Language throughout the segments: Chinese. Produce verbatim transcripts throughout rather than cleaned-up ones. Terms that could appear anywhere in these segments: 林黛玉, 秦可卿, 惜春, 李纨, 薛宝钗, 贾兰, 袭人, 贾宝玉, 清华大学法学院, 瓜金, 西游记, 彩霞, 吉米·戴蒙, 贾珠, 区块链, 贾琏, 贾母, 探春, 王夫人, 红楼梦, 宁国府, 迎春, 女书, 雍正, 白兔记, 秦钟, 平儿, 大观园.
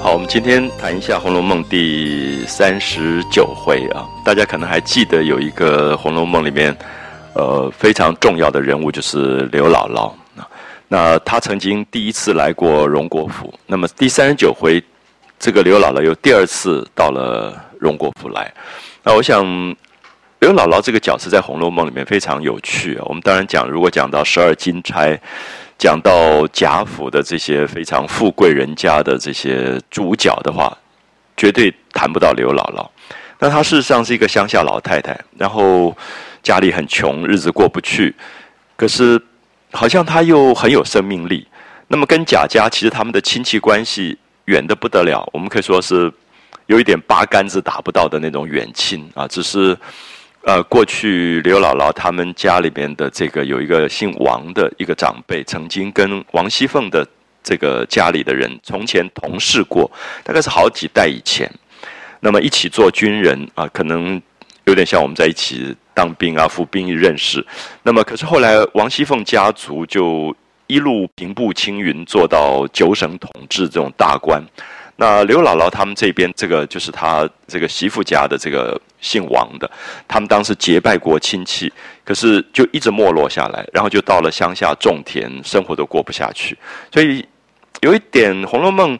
好，我们今天谈一下《红楼梦》第三十九回啊。大家可能还记得有一个《红楼梦》里面，呃，非常重要的人物就是刘姥姥。那她曾经第一次来过荣国府，那么第三十九回，这个刘姥姥又第二次到了荣国府来。那我想，刘姥姥这个角色在《红楼梦》里面非常有趣啊。我们当然讲，如果讲到十二金钗，讲到贾府的这些非常富贵人家的这些主角的话，绝对谈不到刘姥姥。那她事实上是一个乡下老太太，然后家里很穷，日子过不去，可是好像她又很有生命力。那么跟贾家其实他们的亲戚关系远得不得了，我们可以说是有一点八竿子打不到的那种远亲啊。只是呃，过去刘姥姥他们家里面的这个有一个姓王的一个长辈，曾经跟王熙凤的这个家里的人从前同事过，大概是好几代以前。那么一起做军人啊、呃，可能有点像我们在一起当兵啊、服兵役认识。那么可是后来王熙凤家族就一路平步青云，做到九省统制这种大官。那刘姥姥他们这边，这个就是她这个媳妇家的这个姓王的，他们当时结拜过亲戚，可是就一直没落下来，然后就到了乡下种田，生活都过不下去。所以有一点《红楼梦》，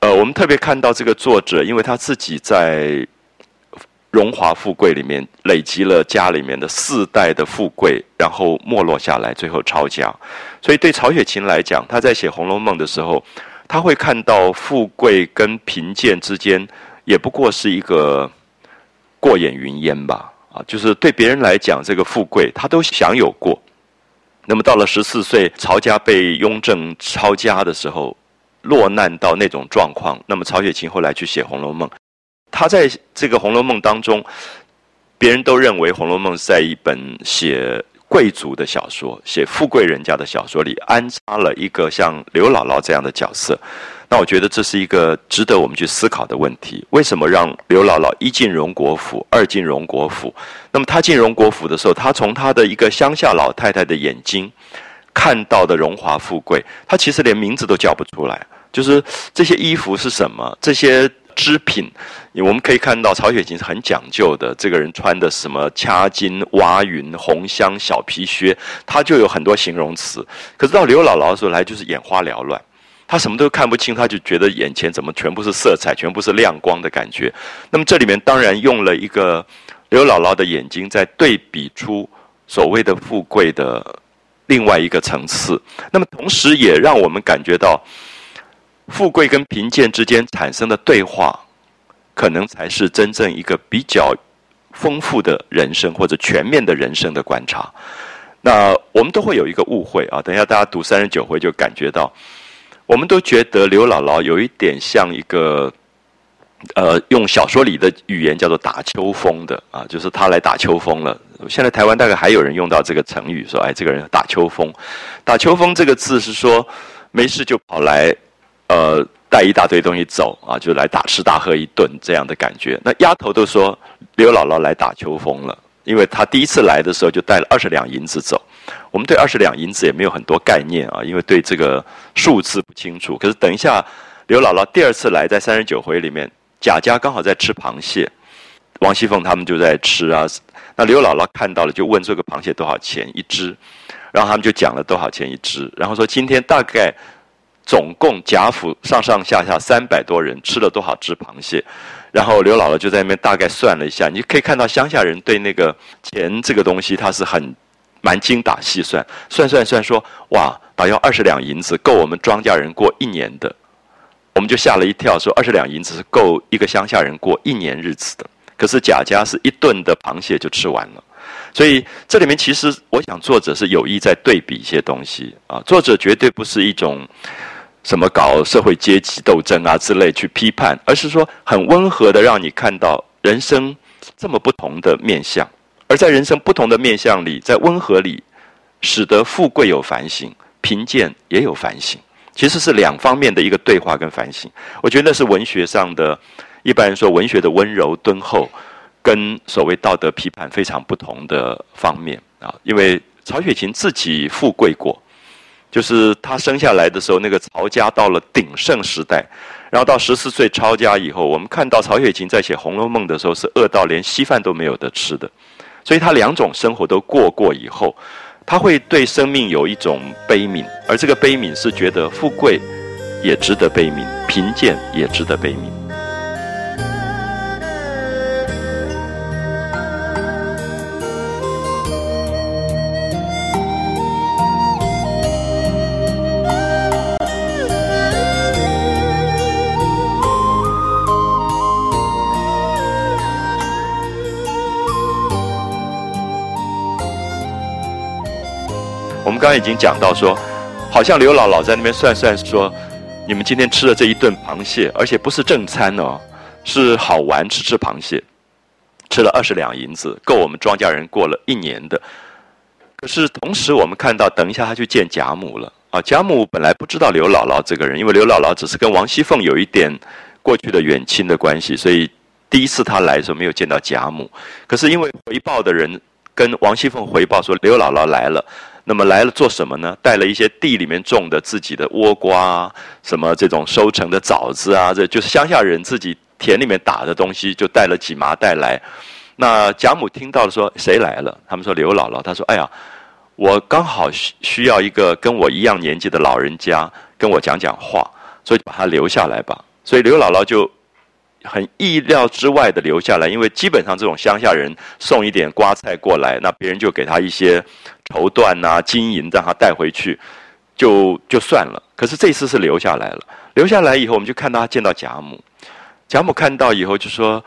呃，我们特别看到这个作者，因为他自己在荣华富贵里面累积了家里面的四代的富贵，然后没落下来，最后抄家。所以对曹雪芹来讲，他在写《红楼梦》的时候，他会看到富贵跟贫贱之间也不过是一个过眼云烟吧，啊，就是对别人来讲，这个富贵他都享有过。那么到了十四岁，曹家被雍正抄家的时候，落难到那种状况。那么曹雪芹后来去写《红楼梦》，他在这个《红楼梦》当中，别人都认为《红楼梦》在一本写贵族的小说，写富贵人家的小说里安插了一个像刘姥姥这样的角色。那我觉得这是一个值得我们去思考的问题，为什么让刘姥姥一进荣国府，二进荣国府？那么她进荣国府的时候，她从她的一个乡下老太太的眼睛看到的荣华富贵，她其实连名字都叫不出来，就是这些衣服是什么，这些织品。我们可以看到曹雪芹是很讲究的，这个人穿的什么掐金、挖云、红香、小皮靴，他就有很多形容词。可是到刘姥姥的时候来，就是眼花缭乱，他什么都看不清，他就觉得眼前怎么全部是色彩，全部是亮光的感觉。那么这里面当然用了一个刘姥姥的眼睛，在对比出所谓的富贵的另外一个层次。那么同时也让我们感觉到富贵跟贫贱之间产生的对话，可能才是真正一个比较丰富的人生或者全面的人生的观察。那我们都会有一个误会啊，等一下大家读三十九回就感觉到，我们都觉得刘姥姥有一点像一个，呃，用小说里的语言叫做打秋风的啊，就是他来打秋风了。现在台湾大概还有人用到这个成语，说哎，这个人打秋风。打秋风这个字是说没事就跑来，呃，带一大堆东西走啊，就来大吃大喝一顿这样的感觉。那丫头都说刘姥姥来打秋风了，因为她第一次来的时候就带了二十两银子走。我们对二十两银子也没有很多概念啊，因为对这个数字不清楚。可是等一下，刘姥姥第二次来，在三十九回里面，贾家刚好在吃螃蟹，王熙凤他们就在吃啊。那刘姥姥看到了，就问这个螃蟹多少钱一只，然后他们就讲了多少钱一只，然后说今天大概总共贾府上上下下三百多人吃了多少只螃蟹，然后刘姥姥就在那边大概算了一下。你可以看到乡下人对那个钱这个东西，他是很蛮精打细算，算算算说，哇，打要二十两银子够我们庄稼人过一年的。我们就吓了一跳，说二十两银子是够一个乡下人过一年日子的。可是贾家是一顿的螃蟹就吃完了。所以这里面其实我想作者是有意在对比一些东西啊，作者绝对不是一种什么搞社会阶级斗争啊之类去批判，而是说很温和的让你看到人生这么不同的面向，而在人生不同的面向里，在温和里，使得富贵有反省，贫贱也有反省，其实是两方面的一个对话跟反省。我觉得那是文学上的，一般人说文学的温柔敦厚，跟所谓道德批判非常不同的方面啊。因为曹雪芹自己富贵过，就是他生下来的时候，那个曹家到了鼎盛时代，然后到十四岁抄家以后，我们看到曹雪芹在写《红楼梦》的时候是饿到连稀饭都没有得吃的，所以他两种生活都过过以后，他会对生命有一种悲悯，而这个悲悯是觉得富贵也值得悲悯，贫贱也值得悲悯。 刚刚已经讲到说，好像刘姥姥在那边算算说，你们今天吃了这一顿螃蟹，而且不是正餐哦，是好玩吃吃螃蟹，吃了二十两银子，够我们庄稼人过了一年的。可是同时我们看到，等一下他去见贾母了啊。贾母本来不知道刘姥姥这个人，因为刘姥姥只是跟王熙凤有一点过去的远亲的关系，所以第一次她来的时候没有见到贾母。可是因为回报的人跟王熙凤回报说刘姥姥来了。 那么来了做什么呢？带了一些地里面种的自己的倭瓜啊，什么这种收成的枣子啊，这就是乡下人自己田里面打的东西，就带了几麻袋来。那贾母听到了说谁来了？他们说刘姥姥。她说：“哎呀，我刚好需要一个跟我一样年纪的老人家跟我讲讲话，所以把他留下来吧。”所以刘姥姥就很意料之外的留下来，因为基本上这种乡下人送一点瓜菜过来，那别人就给他一些。 绸缎呐、啊，金银让他带回去，就就算了。可是这一次是留下来了，留下来以后，我们就看到他见到贾母，贾母看到以后就说：“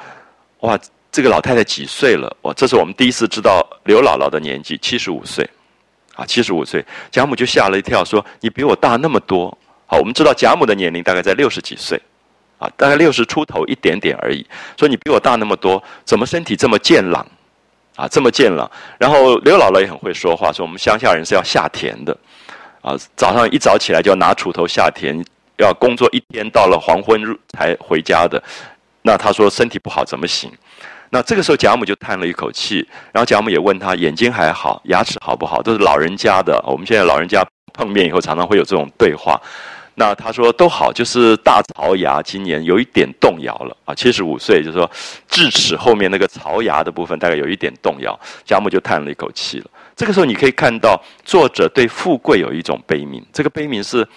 哇，这个老太太几岁了？哇，这是我们第一次知道刘姥姥的年纪，七十五岁，啊，七十五岁。”贾母就吓了一跳，说：“你比我大那么多。”好，我们知道贾母的年龄大概在六十几岁，啊，大概六十出头一点点而已。说你比我大那么多，怎么身体这么健朗？ 啊，这么健朗。然后刘姥姥也很会说话，说我们乡下人是要下田的，啊，早上一早起来就要拿锄头下田，要工作一天，到了黄昏才回家的。那她说身体不好怎么行？那这个时候贾母就叹了一口气，然后贾母也问她眼睛还好，牙齿好不好？都是老人家的，我们现在老人家碰面以后常常会有这种对话。那她说都好，就是大槽牙今年有一点动摇了啊，七十五岁就是说。 智齿后面那个槽牙的部分大概有一点动摇，贾母就叹了一口气了。这个时候你可以看到作者对富贵有一种悲悯，这个悲悯是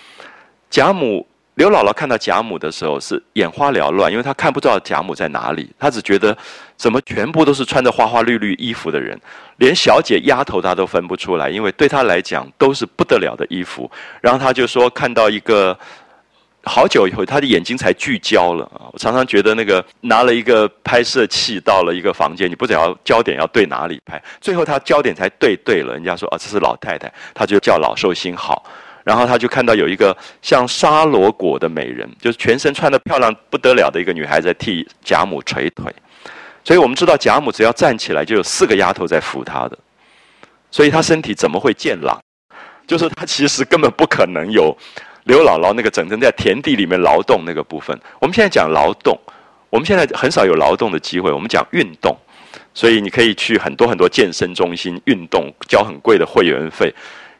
贾母刘姥姥看到贾母的时候是眼花缭乱，因为她看不到贾母在哪里，她只觉得怎么全部都是穿着花花绿绿衣服的人，连小姐丫头她都分不出来，因为对她来讲都是不得了的衣服。然后她就说看到一个。 好久以后，他的眼睛才聚焦了啊！我常常觉得那个拿了一个拍摄器到了一个房间，你不知道焦点要对哪里拍，最后他焦点才对对了。人家说啊，这是老太太，他就叫老寿星好。然后他就看到有一个像沙罗果的美人，就是全身穿得漂亮不得了的一个女孩在替贾母捶腿。所以我们知道贾母只要站起来，就有四个丫头在扶她的，所以她身体怎么会健朗？就是她其实根本不可能有。 刘姥姥那个整整在田地里面劳动那个部分，我们现在讲劳动，我们现在很少有劳动的机会，我们讲运动，所以你可以去很多很多健身中心运动，交很贵的会员费。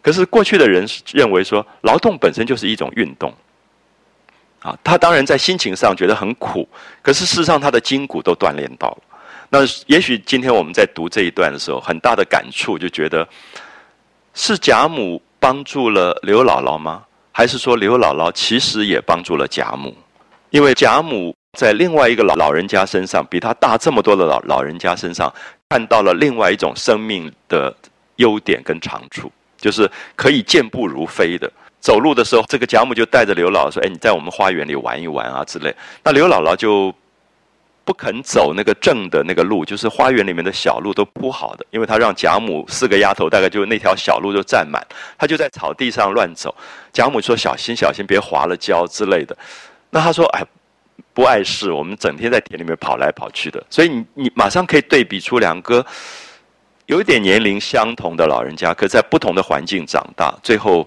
可是过去的人认为说，劳动本身就是一种运动，啊，他当然在心情上觉得很苦，可是事实上他的筋骨都锻炼到了。那也许今天我们在读这一段的时候，很大的感触就觉得，是贾母帮助了刘姥姥吗？ 还是说刘姥姥其实也帮助了贾母，因为贾母在另外一个老老人家身上，比她大这么多的老老人家身上，看到了另外一种生命的优点跟长处，就是可以健步如飞的。走路的时候，这个贾母就带着刘姥姥说：“哎，你在我们花园里玩一玩啊之类。”那刘姥姥就不肯走那个正的那个路，就是花园里面的小路都铺好的，因为她让贾母四个丫头大概就那条小路就占满，她就在草地上乱走。 贾母说：“小心，小心，别滑了跤之类的。”那他说：“哎，不碍事，我们整天在田里面跑来跑去的。”所以你你马上可以对比出两个有一点年龄相同的老人家，可在不同的环境长大，最后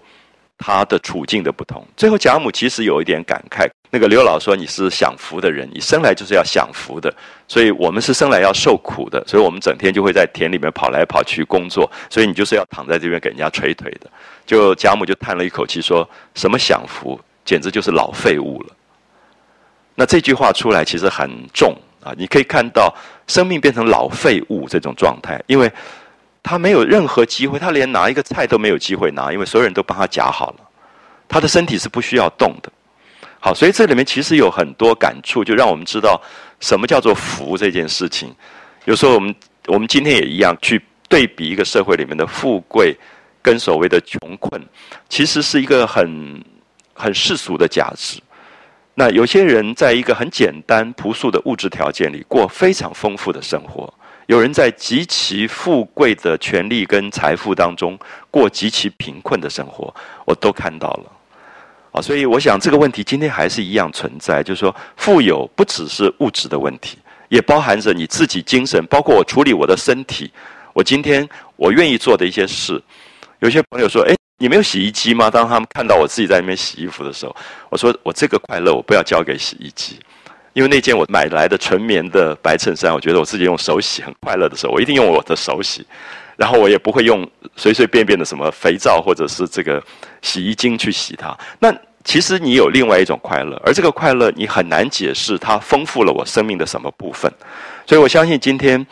他的处境的不同。最后贾母其实有一点感慨，那个刘姥说你是享福的人，你生来就是要享福的，所以我们是生来要受苦的，所以我们整天就会在田里面跑来跑去工作，所以你就是要躺在这边给人家捶腿的。就贾母就叹了一口气说，什么享福，简直就是老废物了。那这句话出来其实很重啊，你可以看到生命变成老废物这种状态，因为他没有任何机会，他连拿一个菜都没有机会拿，因为所有人都帮他夹好了，他的身体是不需要动的。好，所以这里面其实有很多感触，就让我们知道什么叫做福这件事情。有时候我们我们今天也一样去对比一个社会里面的富贵跟所谓的穷困，其实是一个很很世俗的价值。那有些人在一个很简单朴素的物质条件里过非常丰富的生活，有人在极其富贵的权力跟财富当中过极其贫困的生活，我都看到了啊，所以我想这个问题今天还是一样存在，就是说富有不只是物质的问题，也包含着你自己精神，包括我处理我的身体，我今天我愿意做的一些事。有些朋友说，哎，你没有洗衣机吗？当他们看到我自己在那边洗衣服的时候，我说我这个快乐我不要交给洗衣机，因为那件我买来的纯棉的白衬衫，我觉得我自己用手洗很快乐的时候，我一定用我的手洗，然后我也不会用随随便便的什么肥皂或者是这个洗衣精去洗它。那其实你有另外一种快乐，而这个快乐你很难解释它丰富了我生命的什么部分。所以我相信今天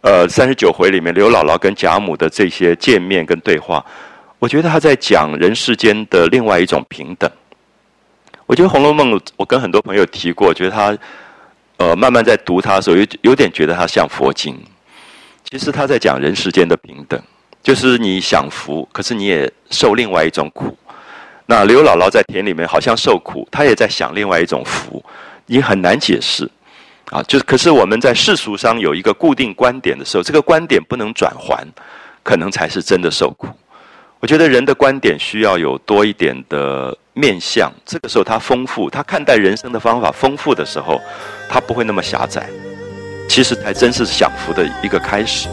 呃三十九回里面刘姥姥跟贾母的这些见面跟对话，我觉得她在讲人世间的另外一种平等。我觉得《红楼梦》，我跟很多朋友提过，觉得他，呃，慢慢在读他的时候，有有点觉得他像佛经。其实他在讲人世间的平等，就是你享福，可是你也受另外一种苦。那刘姥姥在田里面好像受苦，她也在享另外一种福，你很难解释啊。就可是我们在世俗上有一个固定观点的时候，这个观点不能转换，可能才是真的受苦。我觉得人的观点需要有多一点的面向，这个时候他丰富，他看待人生的方法丰富的时候，他不会那么狭窄，其实才真是享福的一个开始。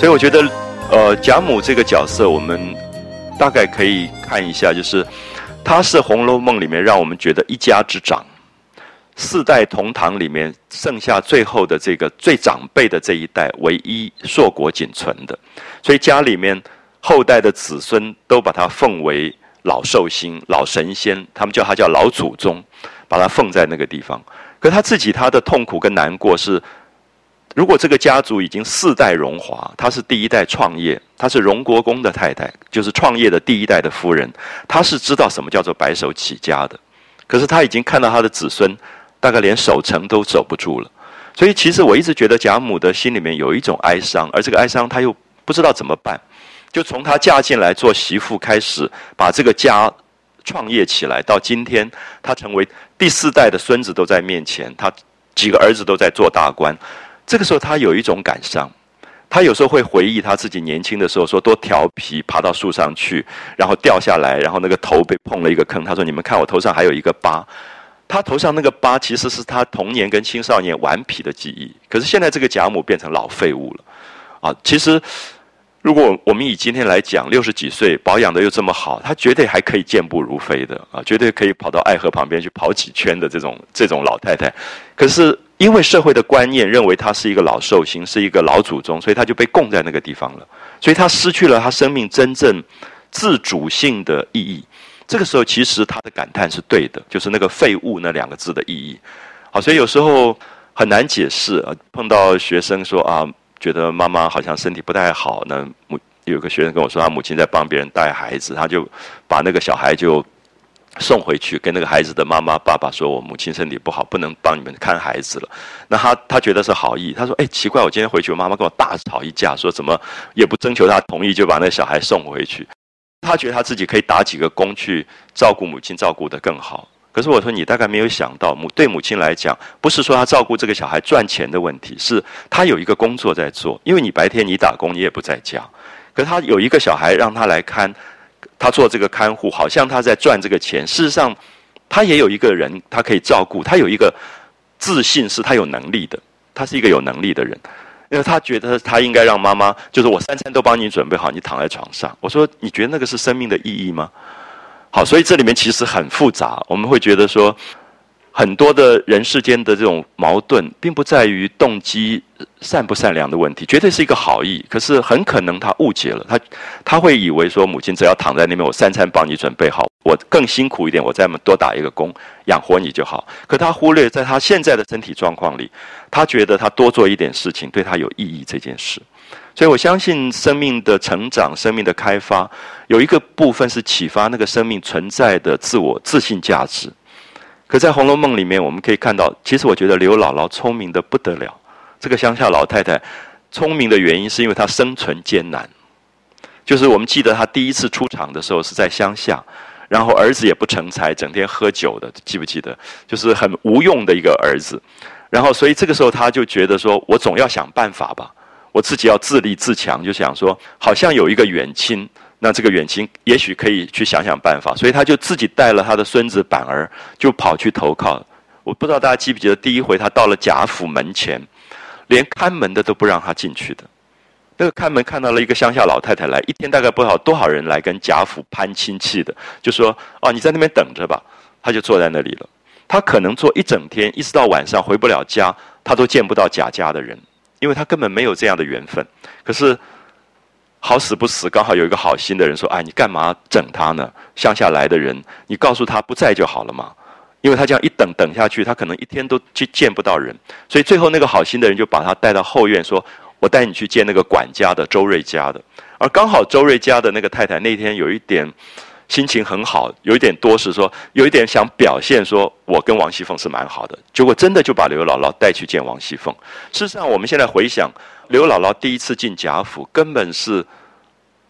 所以我觉得呃，贾母这个角色我们大概可以看一下，就是她是《红楼梦》里面让我们觉得一家之长，四代同堂里面剩下最后的这个最长辈的这一代唯一硕果仅存的，所以家里面后代的子孙都把她奉为老寿星、老神仙，他们叫她叫老祖宗，把她奉在那个地方。可她自己她的痛苦跟难过是，如果这个家族已经四代荣华，她是第一代创业，她是荣国公的太太，就是创业的第一代的夫人，她是知道什么叫做白手起家的。可是她已经看到她的子孙大概连守城都守不住了，所以其实我一直觉得贾母的心里面有一种哀伤，而这个哀伤她又不知道怎么办。就从她嫁进来做媳妇开始，把这个家创业起来，到今天她成为第四代的孙子都在面前，她几个儿子都在做大官，这个时候他有一种感伤。他有时候会回忆他自己年轻的时候，说多调皮，爬到树上去，然后掉下来，然后那个头被碰了一个坑，他说你们看我头上还有一个疤。他头上那个疤其实是他童年跟青少年顽皮的记忆，可是现在这个贾母变成老废物了啊！其实如果我们以今天来讲，六十几岁保养的又这么好，他绝对还可以健步如飞的啊，绝对可以跑到爱河旁边去跑几圈的这种这种老太太。可是因为社会的观念认为他是一个老寿星，是一个老祖宗，所以他就被供在那个地方了，所以他失去了他生命真正自主性的意义。这个时候其实他的感叹是对的，就是那个废物那两个字的意义。好，所以有时候很难解释。碰到学生说啊，觉得妈妈好像身体不太好呢，有个学生跟我说他母亲在帮别人带孩子，他就把那个小孩就送回去跟那个孩子的妈妈爸爸说，我母亲身体不好，不能帮你们看孩子了。那他他觉得是好意，他说哎，奇怪，我今天回去我妈妈跟我大吵一架，说怎么也不征求他同意就把那小孩送回去。他觉得他自己可以打几个工去照顾母亲，照顾得更好。可是我说你大概没有想到，母对母亲来讲，不是说她照顾这个小孩赚钱的问题，是她有一个工作在做。因为你白天你打工，你也不在家，可是她有一个小孩让她来看，她做这个看护，好像她在赚这个钱。事实上，她也有一个人，她可以照顾，她有一个自信，是她有能力的，她是一个有能力的人。因为她觉得她应该让妈妈，就是我三餐都帮你准备好，你躺在床上。我说你觉得那个是生命的意义吗？好，所以这里面其实很复杂。我们会觉得说，很多的人世间的这种矛盾，并不在于动机善不善良的问题，绝对是一个好意。可是很可能他误解了，他他会以为说，母亲只要躺在那边，我三餐帮你准备好，我更辛苦一点，我再多打一个工养活你就好。可他忽略在他现在的身体状况里，他觉得他多做一点事情对他有意义这件事。所以我相信生命的成长、生命的开发，有一个部分是启发那个生命存在的自我自信价值。可在《红楼梦》里面，我们可以看到，其实我觉得刘姥姥聪明得不得了。这个乡下老太太聪明的原因，是因为她生存艰难。就是我们记得她第一次出场的时候是在乡下，然后儿子也不成才，整天喝酒的，记不记得？就是很无用的一个儿子。然后，所以这个时候她就觉得说，我总要想办法吧。我自己要自立自强，就想说好像有一个远亲，那这个远亲也许可以去想想办法，所以他就自己带了他的孙子板儿就跑去投靠。我不知道大家记不记得，第一回他到了贾府门前，连看门的都不让他进去的。那个看门看到了一个乡下老太太来，一天大概不知道多少人来跟贾府攀亲戚的，就说哦，你在那边等着吧。他就坐在那里了，他可能坐一整天，一直到晚上回不了家，他都见不到贾家的人，因为他根本没有这样的缘分。可是好死不死，刚好有一个好心的人说，哎，你干嘛整他呢？乡下来的人，你告诉他不在就好了嘛。因为他这样一等等下去，他可能一天都去见不到人。所以最后那个好心的人就把他带到后院，说我带你去见那个管家的周瑞家的。而刚好周瑞家的那个太太那天有一点心情很好，有一点多事，说有一点想表现说我跟王熙凤是蛮好的，结果真的就把刘姥姥带去见王熙凤。事实上我们现在回想，刘姥姥第一次进贾府，根本是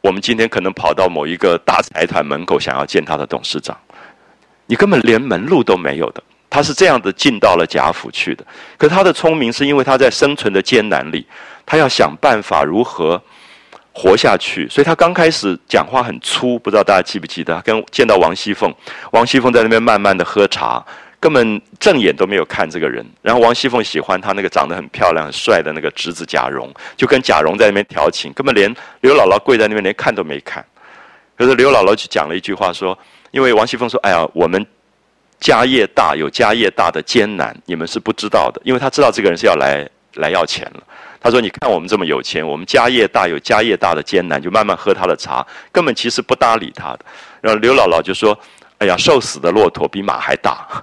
我们今天可能跑到某一个大财团门口想要见他的董事长，你根本连门路都没有的，他是这样的进到了贾府去的。可他的聪明是因为他在生存的艰难里，他要想办法如何活下去。所以他刚开始讲话很粗，不知道大家记不记得，他跟见到王熙凤，王熙凤在那边慢慢的喝茶，根本正眼都没有看这个人。然后王熙凤喜欢他那个长得很漂亮很帅的那个侄子贾蓉，就跟贾蓉在那边调情，根本连刘姥姥跪在那边连看都没看。可是刘姥姥就讲了一句话说，因为王熙凤说，哎呀，我们家业大，有家业大的艰难，你们是不知道的。因为他知道这个人是要来来要钱了，他说你看我们这么有钱，我们家业大，有家业大的艰难，就慢慢喝他的茶，根本其实不搭理他的。然后刘姥姥就说，哎呀，瘦死的骆驼比马还大，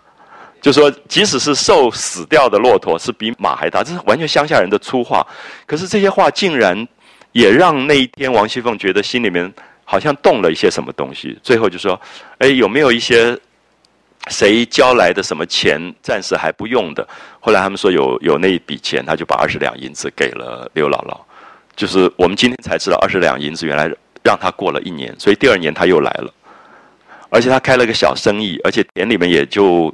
就说即使是瘦死掉的骆驼是比马还大，这是完全乡下人的粗话。可是这些话竟然也让那一天王熙凤觉得心里面好像动了一些什么东西，最后就说，哎，有没有一些谁交来的什么钱暂时还不用的。后来他们说有有那一笔钱，他就把二十两银子给了刘姥姥。就是我们今天才知道，二十两银子原来让他过了一年，所以第二年他又来了，而且他开了个小生意，而且田里面也就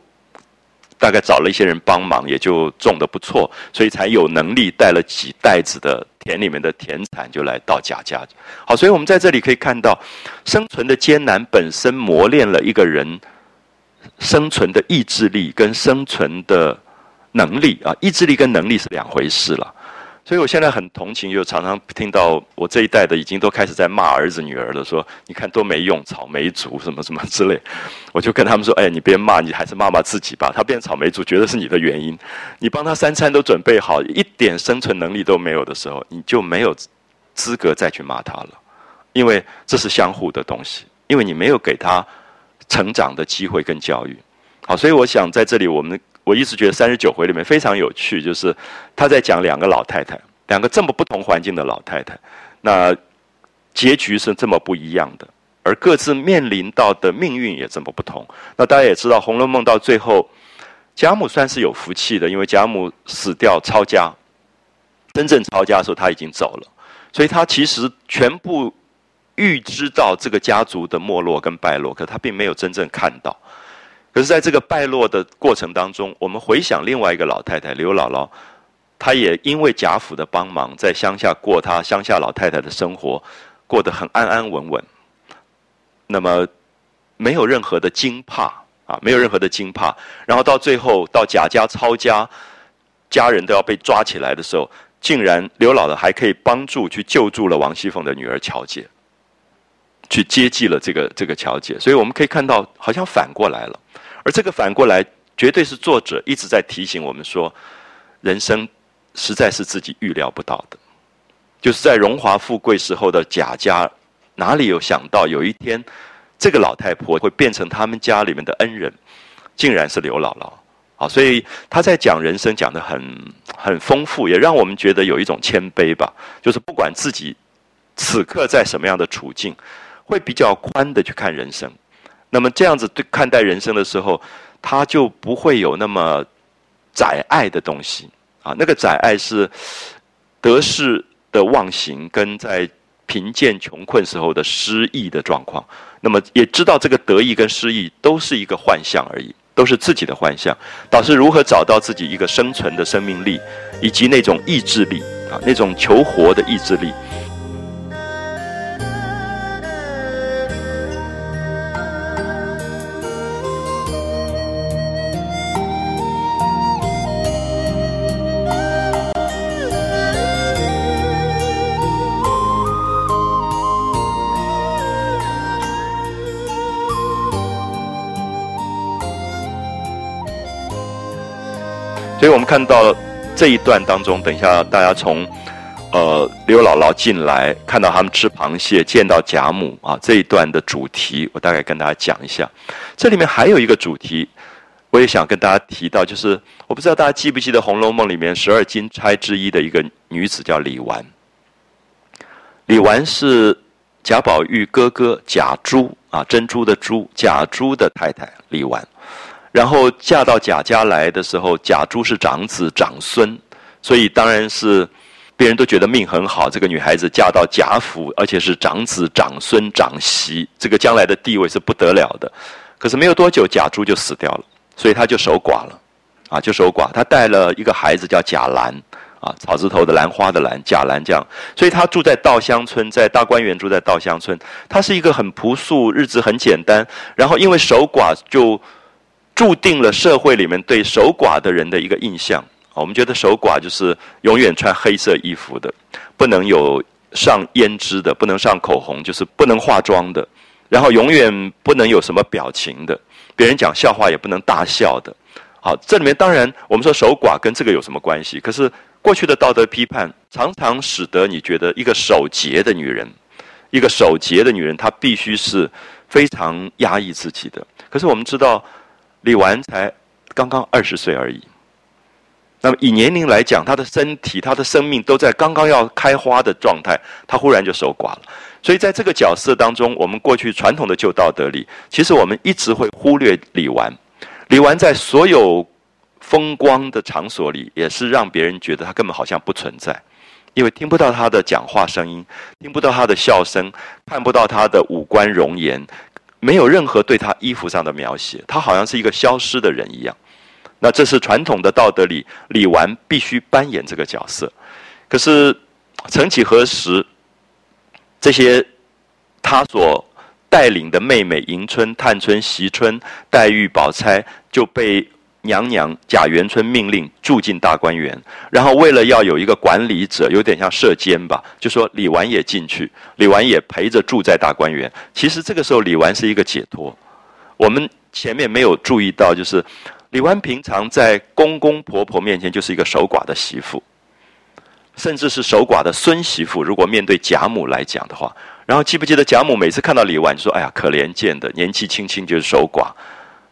大概找了一些人帮忙，也就种得不错，所以才有能力带了几袋子的田里面的田产就来到贾家。好，所以我们在这里可以看到，生存的艰难本身磨练了一个人生存的意志力跟生存的能力啊，意志力跟能力是两回事了。所以我现在很同情，就常常听到我这一代的已经都开始在骂儿子女儿了，说你看都没用，草莓族什么什么之类。我就跟他们说，哎，你别骂，你还是骂骂自己吧。他变草莓族，觉得是你的原因。你帮他三餐都准备好，一点生存能力都没有的时候，你就没有资格再去骂他了，因为这是相互的东西，因为你没有给他成长的机会跟教育。好，所以我想在这里，我们我一直觉得三十九回里面非常有趣，就是他在讲两个老太太，两个这么不同环境的老太太，那结局是这么不一样的，而各自面临到的命运也这么不同。那大家也知道，《红楼梦》到最后，贾母算是有福气的，因为贾母死掉抄家，真正抄家的时候他已经走了，所以他其实全部预知到这个家族的没落跟败落，可他并没有真正看到。可是在这个败落的过程当中，我们回想另外一个老太太刘姥姥，她也因为贾府的帮忙，在乡下过她乡下老太太的生活，过得很安安稳稳。那么没有任何的惊怕啊，没有任何的惊怕。然后到最后到贾家、抄家，家人都要被抓起来的时候，竟然刘姥姥还可以帮助去救助了王熙凤的女儿乔姐，去接济了这个这个乔姐。所以我们可以看到，好像反过来了。而这个反过来，绝对是作者一直在提醒我们说，人生实在是自己预料不到的。就是在荣华富贵时候的贾家，哪里有想到有一天，这个老太婆会变成他们家里面的恩人，竟然是刘姥姥。好，所以他在讲人生讲得很很丰富，也让我们觉得有一种谦卑吧。就是不管自己此刻在什么样的处境，会比较宽的去看人生。那么这样子对看待人生的时候，他就不会有那么窄隘的东西啊。那个窄隘是得失的忘形，跟在贫贱穷困时候的失意的状况。那么也知道这个得意跟失意都是一个幻象而已，都是自己的幻象。倒是如何找到自己一个生存的生命力，以及那种意志力啊，那种求活的意志力。所以我们看到这一段当中，等一下大家从呃刘姥姥进来，看到他们吃螃蟹，见到贾母啊，这一段的主题我大概跟大家讲一下。这里面还有一个主题我也想跟大家提到，就是我不知道大家记不记得《红楼梦》里面十二金钗之一的一个女子叫李纨。李纨是贾宝玉哥哥贾珠啊，珍珠的珠，贾珠的太太李纨。然后嫁到贾家来的时候，贾珠是长子长孙，所以当然是别人都觉得命很好，这个女孩子嫁到贾府，而且是长子长孙长媳，这个将来的地位是不得了的。可是没有多久贾珠就死掉了，所以她就守寡了啊，就守寡。她带了一个孩子叫贾兰啊，草字头的兰花的兰，贾兰这样。所以她住在稻香村，在大观园住在稻香村。她是一个很朴素，日子很简单，然后因为守寡就注定了社会里面对守寡的人的一个印象。我们觉得守寡就是永远穿黑色衣服的，不能有上胭脂的，不能上口红，就是不能化妆的，然后永远不能有什么表情的，别人讲笑话也不能大笑的。好，这里面当然我们说守寡跟这个有什么关系，可是过去的道德批判常常使得你觉得一个守节的女人，一个守节的女人她必须是非常压抑自己的。可是我们知道李纨才刚刚二十岁而已，那么以年龄来讲，她的身体、她的生命都在刚刚要开花的状态，她忽然就守寡了。所以在这个角色当中，我们过去传统的旧道德里，其实我们一直会忽略李纨。李纨在所有风光的场所里，也是让别人觉得她根本好像不存在，因为听不到她的讲话声音，听不到她的笑声，看不到她的五官容颜。没有任何对他衣服上的描写，他好像是一个消失的人一样。那这是传统的道德里，李纨必须扮演这个角色。可是曾几何时，这些他所带领的妹妹迎春、探春、惜春、黛玉、宝钗就被娘娘贾元春命令住进大观园。然后为了要有一个管理者，有点像舍监吧，就说李纨也进去，李纨也陪着住在大观园。其实这个时候李纨是一个解脱，我们前面没有注意到，就是李纨平常在公公婆婆面前就是一个守寡的媳妇，甚至是守寡的孙媳妇，如果面对贾母来讲的话。然后记不记得贾母每次看到李纨就说，哎呀，可怜见的，年纪轻轻就是守寡。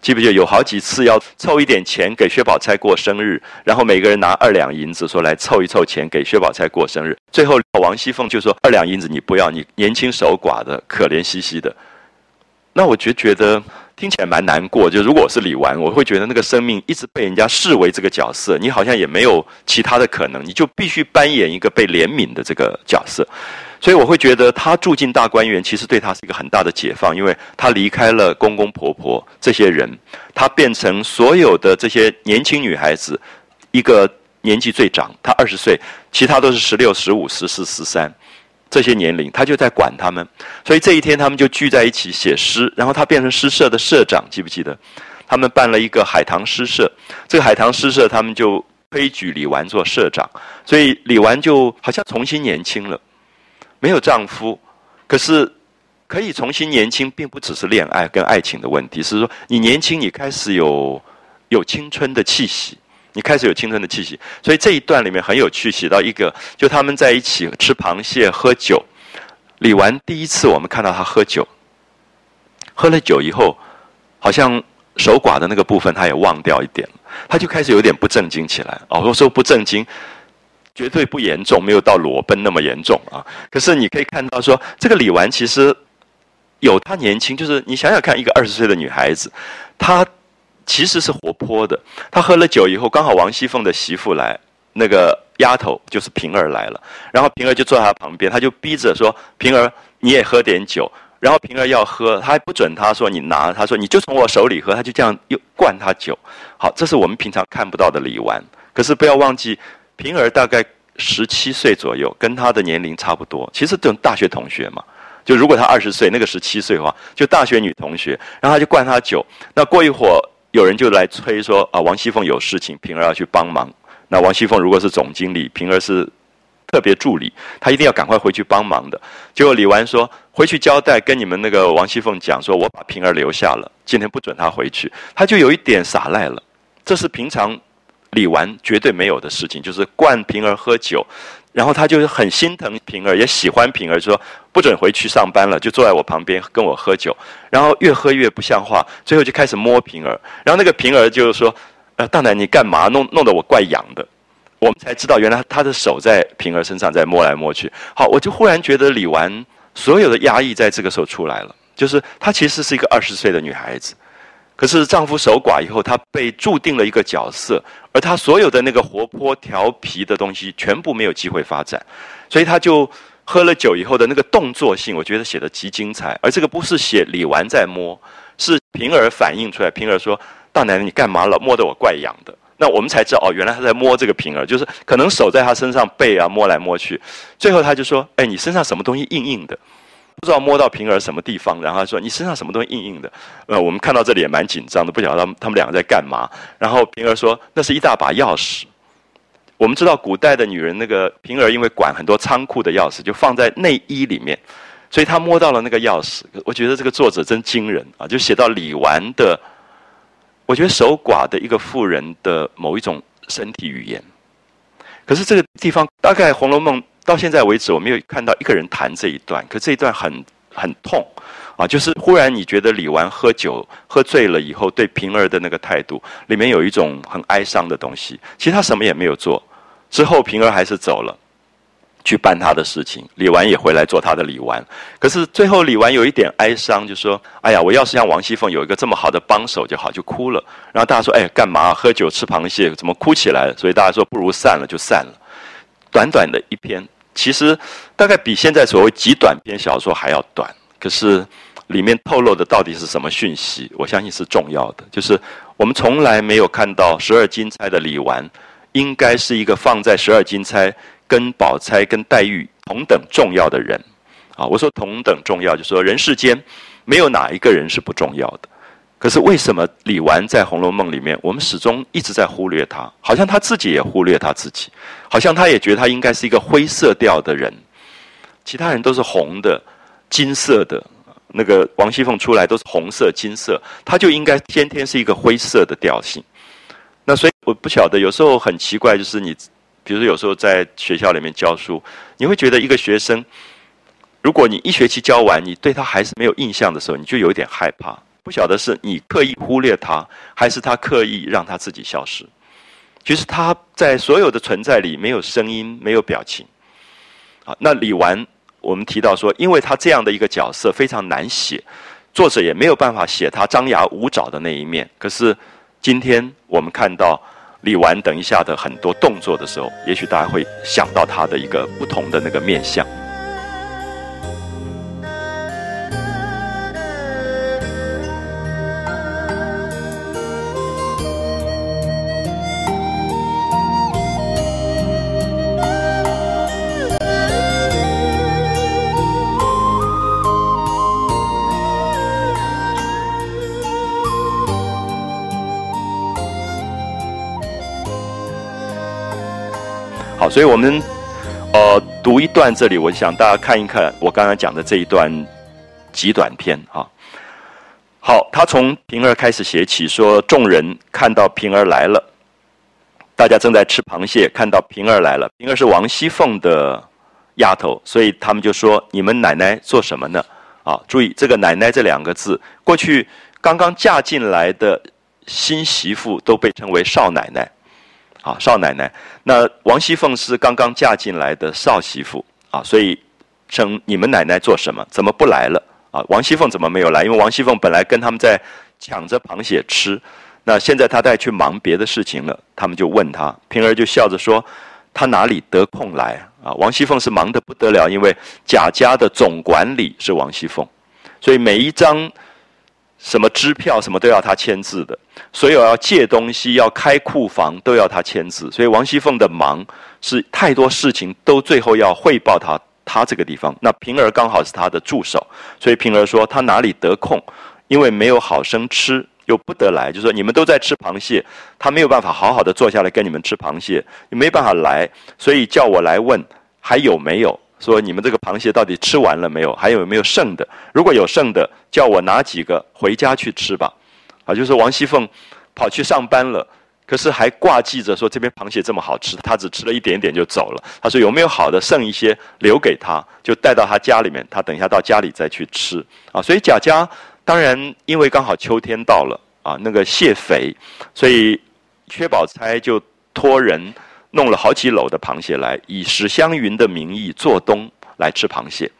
记不记得有好几次要凑一点钱给薛宝钗过生日，然后每个人拿二两银子说来凑一凑钱给薛宝钗过生日。最后王熙凤就说，二两银子你不要，你年轻守寡的可怜兮兮的。那我就觉得听起来蛮难过。就如果我是李纨，我会觉得那个生命一直被人家视为这个角色，你好像也没有其他的可能，你就必须扮演一个被怜悯的这个角色。所以我会觉得他住进大观园，其实对他是一个很大的解放，因为他离开了公公婆婆这些人，他变成所有的这些年轻女孩子，一个年纪最长，他二十岁，其他都是十六、十五、十四、十三。这些年龄，他就在管他们，所以这一天他们就聚在一起写诗，然后他变成诗社的社长，记不记得？他们办了一个海棠诗社，这个海棠诗社他们就推举李纨做社长，所以李纨就好像重新年轻了，没有丈夫，可是可以重新年轻，并不只是恋爱跟爱情的问题，是说你年轻，你开始有有青春的气息。你开始有青春的气息，所以这一段里面很有趣，写到一个，就他们在一起吃螃蟹、喝酒。李纨第一次我们看到他喝酒，喝了酒以后，好像守寡的那个部分他也忘掉一点，他就开始有点不正经起来。哦，我说不正经，绝对不严重，没有到裸奔那么严重啊。可是你可以看到说，这个李纨其实有她年轻，就是你想想看，一个二十岁的女孩子，她其实是活泼的。他喝了酒以后，刚好王熙凤的媳妇来，那个丫头就是平儿来了，然后平儿就坐在他旁边，他就逼着说：“平儿，你也喝点酒。”然后平儿要喝，他还不准他说：“你拿。”他说：“你就从我手里喝。”他就这样又灌他酒。好，这是我们平常看不到的李纨。可是不要忘记，平儿大概十七岁左右，跟他的年龄差不多。其实这种大学同学嘛。就如果他二十岁，那个十七岁的话，就大学女同学。然后他就灌他酒。那过一会儿，有人就来催说啊，王熙凤有事情，平儿要去帮忙。那王熙凤如果是总经理，平儿是特别助理，她一定要赶快回去帮忙的。结果李纨说，回去交代跟你们那个王熙凤讲说，我把平儿留下了，今天不准她回去。她就有一点耍赖了，这是平常李纨绝对没有的事情，就是灌平儿喝酒。然后他就是很心疼平儿，也喜欢平儿，说不准回去上班了，就坐在我旁边跟我喝酒。然后越喝越不像话，最后就开始摸平儿。然后那个平儿就是说：“呃，大奶你干嘛弄弄得我怪痒的？”我们才知道原来他的手在平儿身上在摸来摸去。好，我就忽然觉得李纨所有的压抑在这个时候出来了，就是她其实是一个二十岁的女孩子，可是丈夫守寡以后，她被注定了一个角色，而她所有的那个活泼调皮的东西全部没有机会发展，所以她就喝了酒以后的那个动作性，我觉得写得极精彩。而这个不是写李纨在摸，是平儿反映出来。平儿说：“大奶奶，你干嘛了？摸得我怪痒的。”那我们才知道哦，原来她在摸这个平儿，就是可能手在她身上背啊摸来摸去。最后她就说：“哎，你身上什么东西硬硬的？”不知道摸到平儿什么地方，然后他说：“你身上什么东西硬硬的？”呃，我们看到这里也蛮紧张的，不晓得他们他们两个在干嘛。然后平儿说：“那是一大把钥匙。”我们知道古代的女人，那个平儿因为管很多仓库的钥匙，就放在内衣里面，所以她摸到了那个钥匙。我觉得这个作者真惊人啊！就写到李纨的，我觉得守寡的一个妇人的某一种身体语言。可是这个地方，大概《红楼梦》到现在为止，我没有看到一个人谈这一段，可这一段很很痛啊！就是忽然你觉得李纨喝酒喝醉了以后，对平儿的那个态度，里面有一种很哀伤的东西。其实他什么也没有做，之后平儿还是走了，去办他的事情。李纨也回来做他的李纨，可是最后李纨有一点哀伤，就说：“哎呀，我要是像王熙凤有一个这么好的帮手就好。”就哭了。然后大家说：“哎，干嘛喝酒吃螃蟹？怎么哭起来了？”所以大家说：“不如散了，就散了。”短短的一篇。其实大概比现在所谓极短篇小说还要短，可是里面透露的到底是什么讯息，我相信是重要的。就是我们从来没有看到十二金钗的李纨，应该是一个放在十二金钗跟宝钗跟黛玉同等重要的人啊！我说同等重要，就是说人世间没有哪一个人是不重要的。可是为什么李纨在《红楼梦》里面，我们始终一直在忽略她？好像她自己也忽略她自己，好像她也觉得她应该是一个灰色调的人，其他人都是红的、金色的。那个王熙凤出来都是红色、金色，她就应该天天是一个灰色的调性。那所以我不晓得，有时候很奇怪，就是你，比如说有时候在学校里面教书，你会觉得一个学生，如果你一学期教完，你对他还是没有印象的时候，你就有点害怕。不晓得是你刻意忽略他，还是他刻意让他自己消失。其实他在所有的存在里没有声音，没有表情。啊，那李纨我们提到说，因为他这样的一个角色非常难写，作者也没有办法写他张牙舞爪的那一面。可是今天我们看到李纨等一下的很多动作的时候，也许大家会想到他的一个不同的那个面向。好，所以我们呃读一段，这里我想大家看一看我刚才讲的这一段极短篇啊。好，他从平儿开始写起，说众人看到平儿来了，大家正在吃螃蟹，看到平儿来了。平儿是王熙凤的丫头，所以他们就说：“你们奶奶做什么呢？”啊，注意这个“奶奶”这两个字，过去刚刚嫁进来的新媳妇都被称为少奶奶。啊，少奶奶，那王熙凤是刚刚嫁进来的少媳妇啊，所以称你们奶奶做什么？怎么不来了？啊，王熙凤怎么没有来？因为王熙凤本来跟他们在抢着螃蟹吃，那现在她在去忙别的事情了，他们就问她，平儿就笑着说，她哪里得空来啊？王熙凤是忙得不得了，因为贾家的总管理是王熙凤，所以每一张什么支票什么都要他签字的，所有要借东西要开库房都要他签字，所以王熙凤的忙是太多事情都最后要汇报他他这个地方。那平儿刚好是他的助手，所以平儿说他哪里得空，因为没有好生吃又不得来，就是说你们都在吃螃蟹，他没有办法好好的坐下来跟你们吃螃蟹，你没办法来，所以叫我来问还有没有，说你们这个螃蟹到底吃完了没有？还有没有剩的？如果有剩的，叫我拿几个回家去吃吧。啊，就是王熙凤跑去上班了，可是还挂记着说这边螃蟹这么好吃，她只吃了一点点就走了。她说有没有好的剩一些留给她，就带到她家里面，她等一下到家里再去吃。啊，所以贾家当然因为刚好秋天到了啊，那个蟹肥，所以薛宝钗就托人弄了好几篓的螃蟹来，以史湘云的名义做东来吃螃蟹，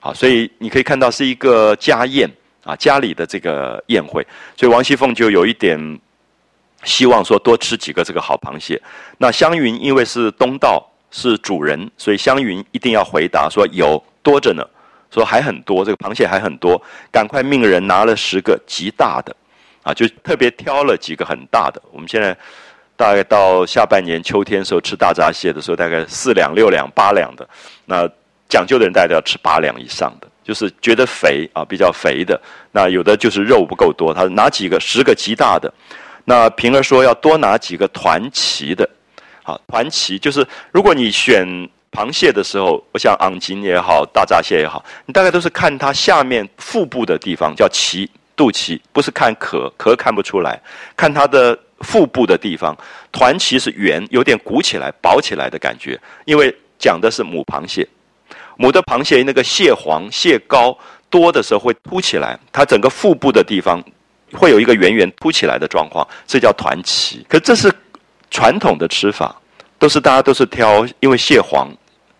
好，所以你可以看到是一个家宴啊，家里的这个宴会，所以王熙凤就有一点希望说多吃几个这个好螃蟹。那湘云因为是东道是主人，所以湘云一定要回答说有多着呢，说还很多，这个螃蟹还很多，赶快命人拿了十个极大的，啊，就特别挑了几个很大的。我们现在大概到下半年秋天时候吃大闸蟹的时候，大概四两六两八两的，那讲究的人大概要吃八两以上的，就是觉得肥啊，比较肥的。那有的就是肉不够多，他拿几个十个极大的。那平儿说要多拿几个团鳍的，好，团鳍就是如果你选螃蟹的时候，我想昂金也好，大闸蟹也好，你大概都是看它下面腹部的地方叫鳍，肚脐，不是看壳，壳看不出来，看它的腹部的地方，团鳍是圆，有点鼓起来、薄起来的感觉。因为讲的是母螃蟹，母的螃蟹那个蟹黄、蟹膏多的时候会凸起来，它整个腹部的地方会有一个圆圆凸起来的状况，这叫团鳍。可这是传统的吃法，都是大家都是挑，因为蟹黄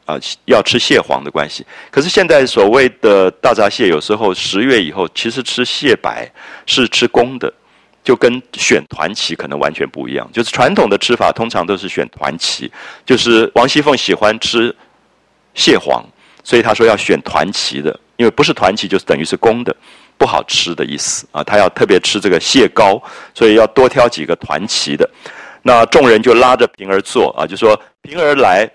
啊、呃、要吃蟹黄的关系。可是现在所谓的大闸蟹，有时候十月以后其实吃蟹白是吃公的。就跟选团旗可能完全不一样，就是传统的吃法通常都是选团旗，就是王熙凤喜欢吃蟹黄，所以她说要选团旗的，因为不是团旗就是等于是公的，不好吃的意思啊，她要特别吃这个蟹膏，所以要多挑几个团旗的。那众人就拉着平儿坐啊，就说平儿来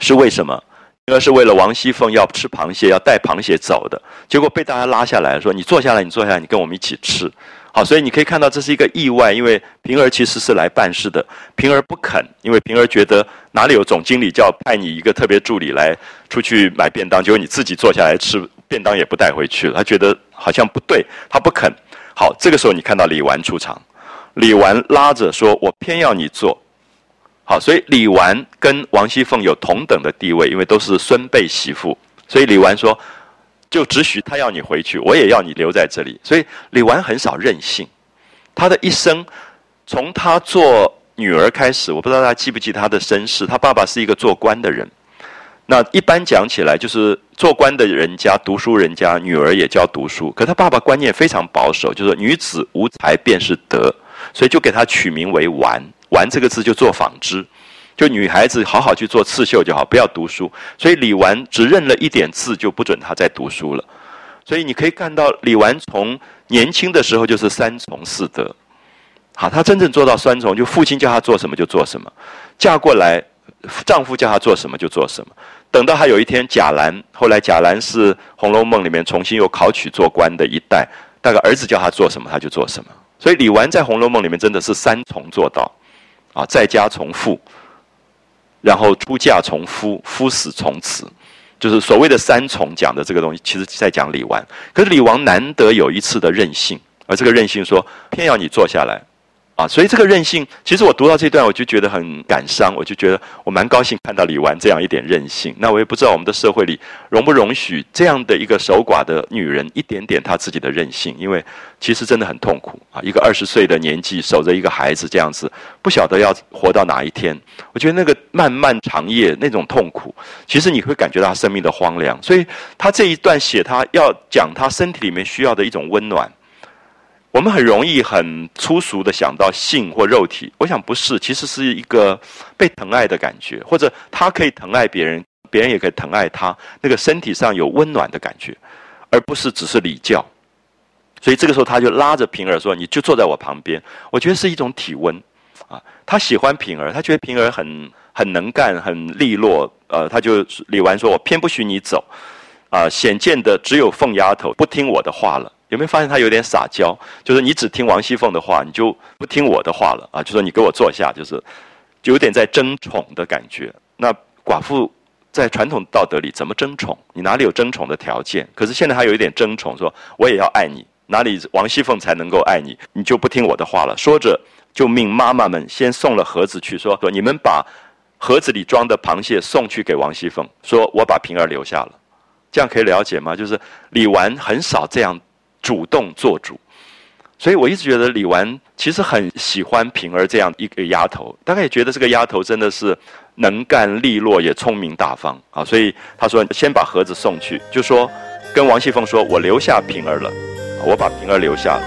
是为什么？因为是为了王熙凤要吃螃蟹，要带螃蟹走的，结果被大家拉下来说你坐下来，你坐下来，你跟我们一起吃。好，所以你可以看到这是一个意外，因为平儿其实是来办事的，平儿不肯，因为平儿觉得哪里有总经理叫派你一个特别助理来出去买便当，结果你自己坐下来吃便当也不带回去了，他觉得好像不对，他不肯。好，这个时候你看到李纨出场，李纨拉着说我偏要你做。好，所以李纨跟王熙凤有同等的地位，因为都是孙辈媳妇，所以李纨说就只许他要你回去，我也要你留在这里。所以李纨很少任性，他的一生从他做女儿开始，我不知道大家记不记他的身世，他爸爸是一个做官的人，那一般讲起来，就是做官的人家、读书人家，女儿也教读书。可他爸爸观念非常保守，就是女子无才便是德，所以就给他取名为“纨”。纨这个字就做纺织，就女孩子好好去做刺绣就好，不要读书。所以李纨只认了一点字，就不准她再读书了。所以你可以看到，李纨从年轻的时候就是三从四德。好，她真正做到三从，就父亲叫她做什么就做什么，嫁过来。 丈夫叫她做什么就做什么。等到她有一天，贾兰后来贾兰是《红楼梦》里面重新又考取做官的一代，大概儿子叫她做什么，她就做什么。所以李纨在《红楼梦》里面真的是三从做到，啊，在家从父，然后出嫁从夫，夫死从子，就是所谓的三从讲的这个东西，其实在讲李纨。可是李纨难得有一次的任性，而这个任性说偏要你坐下来。 啊，所以这个任性，其实我读到这段，我就觉得很感伤，我就觉得我蛮高兴看到李纨这样一点任性。那我也不知道我们的社会里容不容许这样的一个守寡的女人一点点她自己的任性，因为其实真的很痛苦啊。一个二十岁的年纪守着一个孩子这样子，不晓得要活到哪一天。我觉得那个漫漫长夜那种痛苦，其实你会感觉到她生命的荒凉。所以她这一段写她要讲她身体里面需要的一种温暖。 我们很容易很粗俗的想到性或肉体，我想不是，其实是一个被疼爱的感觉，或者他可以疼爱别人，别人也可以疼爱他，那个身体上有温暖的感觉，而不是只是礼教。所以这个时候他就拉着平儿说：“你就坐在我旁边。”我觉得是一种体温，啊，他喜欢平儿，他觉得平儿很很能干，很利落，呃，他就李纨说：“我偏不许你走，啊，显见的只有凤丫头不听我的话了。” 有没有发现他有点撒娇？就是你只听王熙凤的话，你就不听我的话了啊！就说你给我坐下，就是就有点在争宠的感觉。那寡妇在传统道德里怎么争宠？你哪里有争宠的条件？可是现在还有一点争宠，说我也要爱你，哪里王熙凤才能够爱你？你就不听我的话了。说着就命妈妈们先送了盒子去，说说你们把盒子里装的螃蟹送去给王熙凤，说我把平儿留下了。这样可以了解吗？就是李纨很少这样。 主动做主，所以我一直觉得李纨其实很喜欢平儿这样一个丫头，大概也觉得这个丫头真的是能干利落，也聪明大方啊。所以她说先把盒子送去，就说跟王熙凤说，我留下平儿了，我把平儿留下了。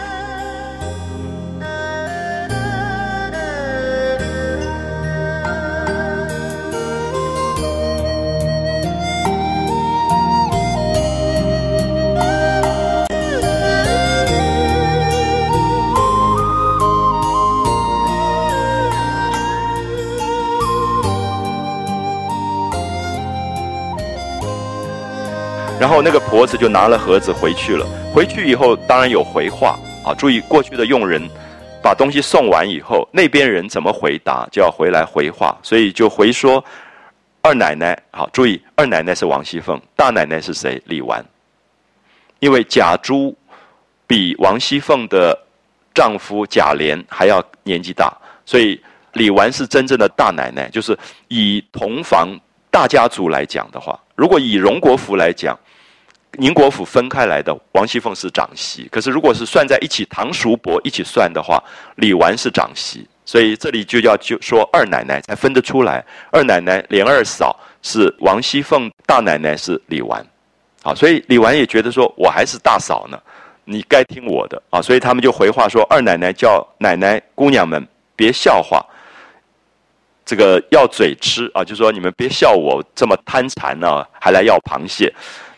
然后那个婆子就拿了盒子回去了。回去以后，当然有回话啊。注意过去的佣人，把东西送完以后，那边人怎么回答，就要回来回话。所以就回说，二奶奶，好，注意，二奶奶是王熙凤，大奶奶是谁？李纨。因为贾珠比王熙凤的丈夫贾琏还要年纪大，所以李纨是真正的大奶奶，就是以同房大家族来讲的话。 如果以荣国府来讲，宁国府分开来的，王熙凤是长媳。可是如果是算在一起，堂叔伯一起算的话，李纨是长媳。所以这里就要就说二奶奶才分得出来。二奶奶连二嫂是王熙凤，大奶奶是李纨。啊，所以李纨也觉得说我还是大嫂呢，你该听我的啊。所以他们就回话说，二奶奶叫奶奶姑娘们别笑话。 这个要嘴吃啊，就说你们别笑我这么贪馋呢、啊，还来要螃蟹。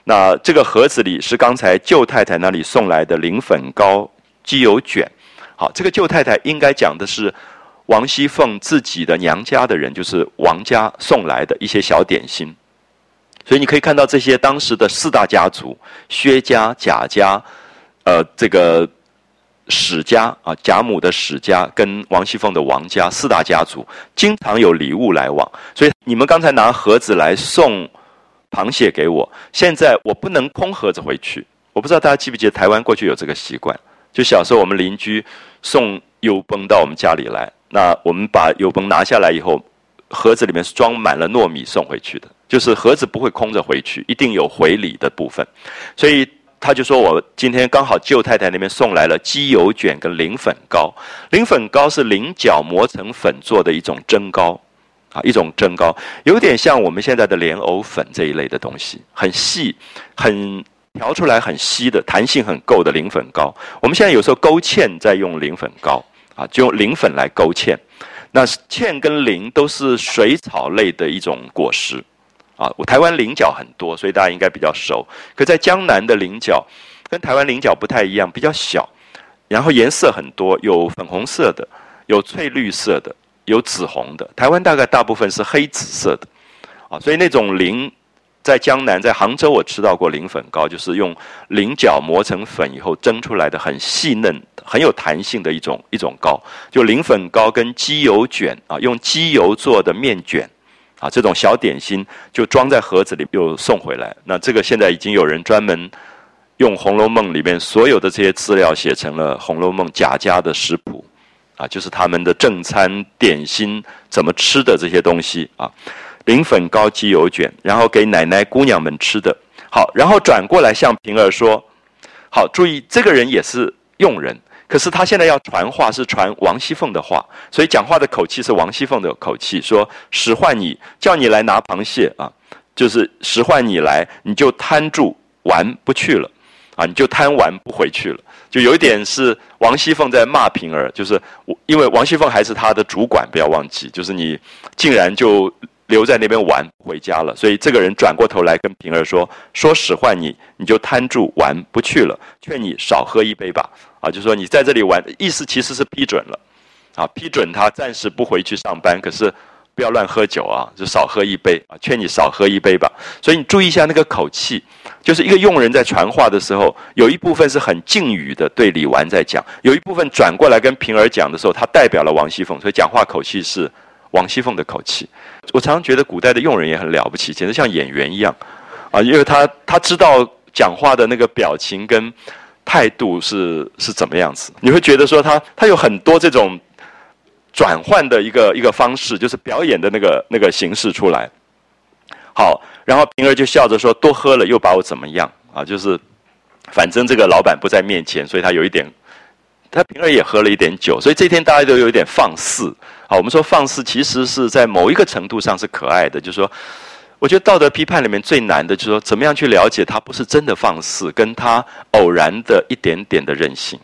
那这个盒子里是刚才舅太太那里送来的菱粉糕、鸡油卷。好，这个舅太太应该讲的是王熙凤自己的娘家的人，就是王家送来的一些小点心。所以你可以看到这些当时的四大家族：薛家、贾家，呃，这个。 史家啊，贾母的史家跟王熙凤的王家四大家族经常有礼物来往，所以你们刚才拿盒子来送螃蟹给我，现在我不能空盒子回去。我不知道大家记不记得台湾过去有这个习惯，就小时候我们邻居送油崩到我们家里来，那我们把油崩拿下来以后，盒子里面是装满了糯米送回去的，就是盒子不会空着回去，一定有回礼的部分，所以。 他就说：“我今天刚好舅太太那边送来了鸡油卷跟菱粉糕。菱粉糕是菱角磨成粉做的一种蒸糕，啊，一种蒸糕，有点像我们现在的莲藕粉这一类的东西，很细，很调出来很稀的，弹性很够的菱粉糕。我们现在有时候勾芡在用菱粉糕啊，就用菱粉来勾芡。那芡跟菱都是水草类的一种果实啊。我台湾菱角很多，所以大家应该比较熟。可在江南的菱角跟台湾菱角不太一样，比较小，然后颜色很多，有粉红色的，有翠绿色的。 有紫红的，台湾大概大部分是黑紫色的，啊，所以那种菱，在江南，在杭州我吃到过菱粉糕，就是用菱角磨成粉以后蒸出来的，很细嫩、很有弹性的一种一种糕。就菱粉糕跟鸡油卷啊，用鸡油做的面卷，啊，这种小点心就装在盒子里又送回来。那这个现在已经有人专门用《红楼梦》里面所有的这些资料写成了《红楼梦》贾家的食谱。 啊，就是他们的正餐点心怎么吃的这些东西啊，菱粉糕、鸡油卷，然后给奶奶姑娘们吃的。好，然后转过来向平儿说：“好，注意，这个人也是佣人，可是他现在要传话，是传王熙凤的话，所以讲话的口气是王熙凤的口气，说使唤你，叫你来拿螃蟹啊，就是使唤你来，你就摊住玩不去了。” 啊，你就贪玩不回去了，就有一点是王熙凤在骂平儿，就是我，因为王熙凤还是她的主管，不要忘记，就是你竟然就留在那边玩不回家了，所以这个人转过头来跟平儿说：“说使唤你，你就贪住玩不去了，劝你少喝一杯吧。”啊，就说你在这里玩，意思其实是批准了，啊，批准他暂时不回去上班，可是不要乱喝酒啊，就少喝一杯啊，劝你少喝一杯吧。所以你注意一下那个口气。 就是一个佣人在传话的时候，有一部分是很敬语的对李纨在讲，有一部分转过来跟平儿讲的时候，他代表了王熙凤，所以讲话口气是王熙凤的口气。我常常觉得古代的佣人也很了不起，简直像演员一样啊，因为他他知道讲话的那个表情跟态度是是怎么样子，你会觉得说他他有很多这种转换的一个一个方式，就是表演的那个那个形式出来。 好，然后平儿就笑着说：“多喝了又把我怎么样啊？就是，反正这个老板不在面前，所以他有一点，他平儿也喝了一点酒，所以这天大家都有一点放肆。好，我们说放肆其实是在某一个程度上是可爱的，就是说，我觉得道德批判里面最难的就是说，怎么样去了解他不是真的放肆，跟他偶然的一点点的任性。”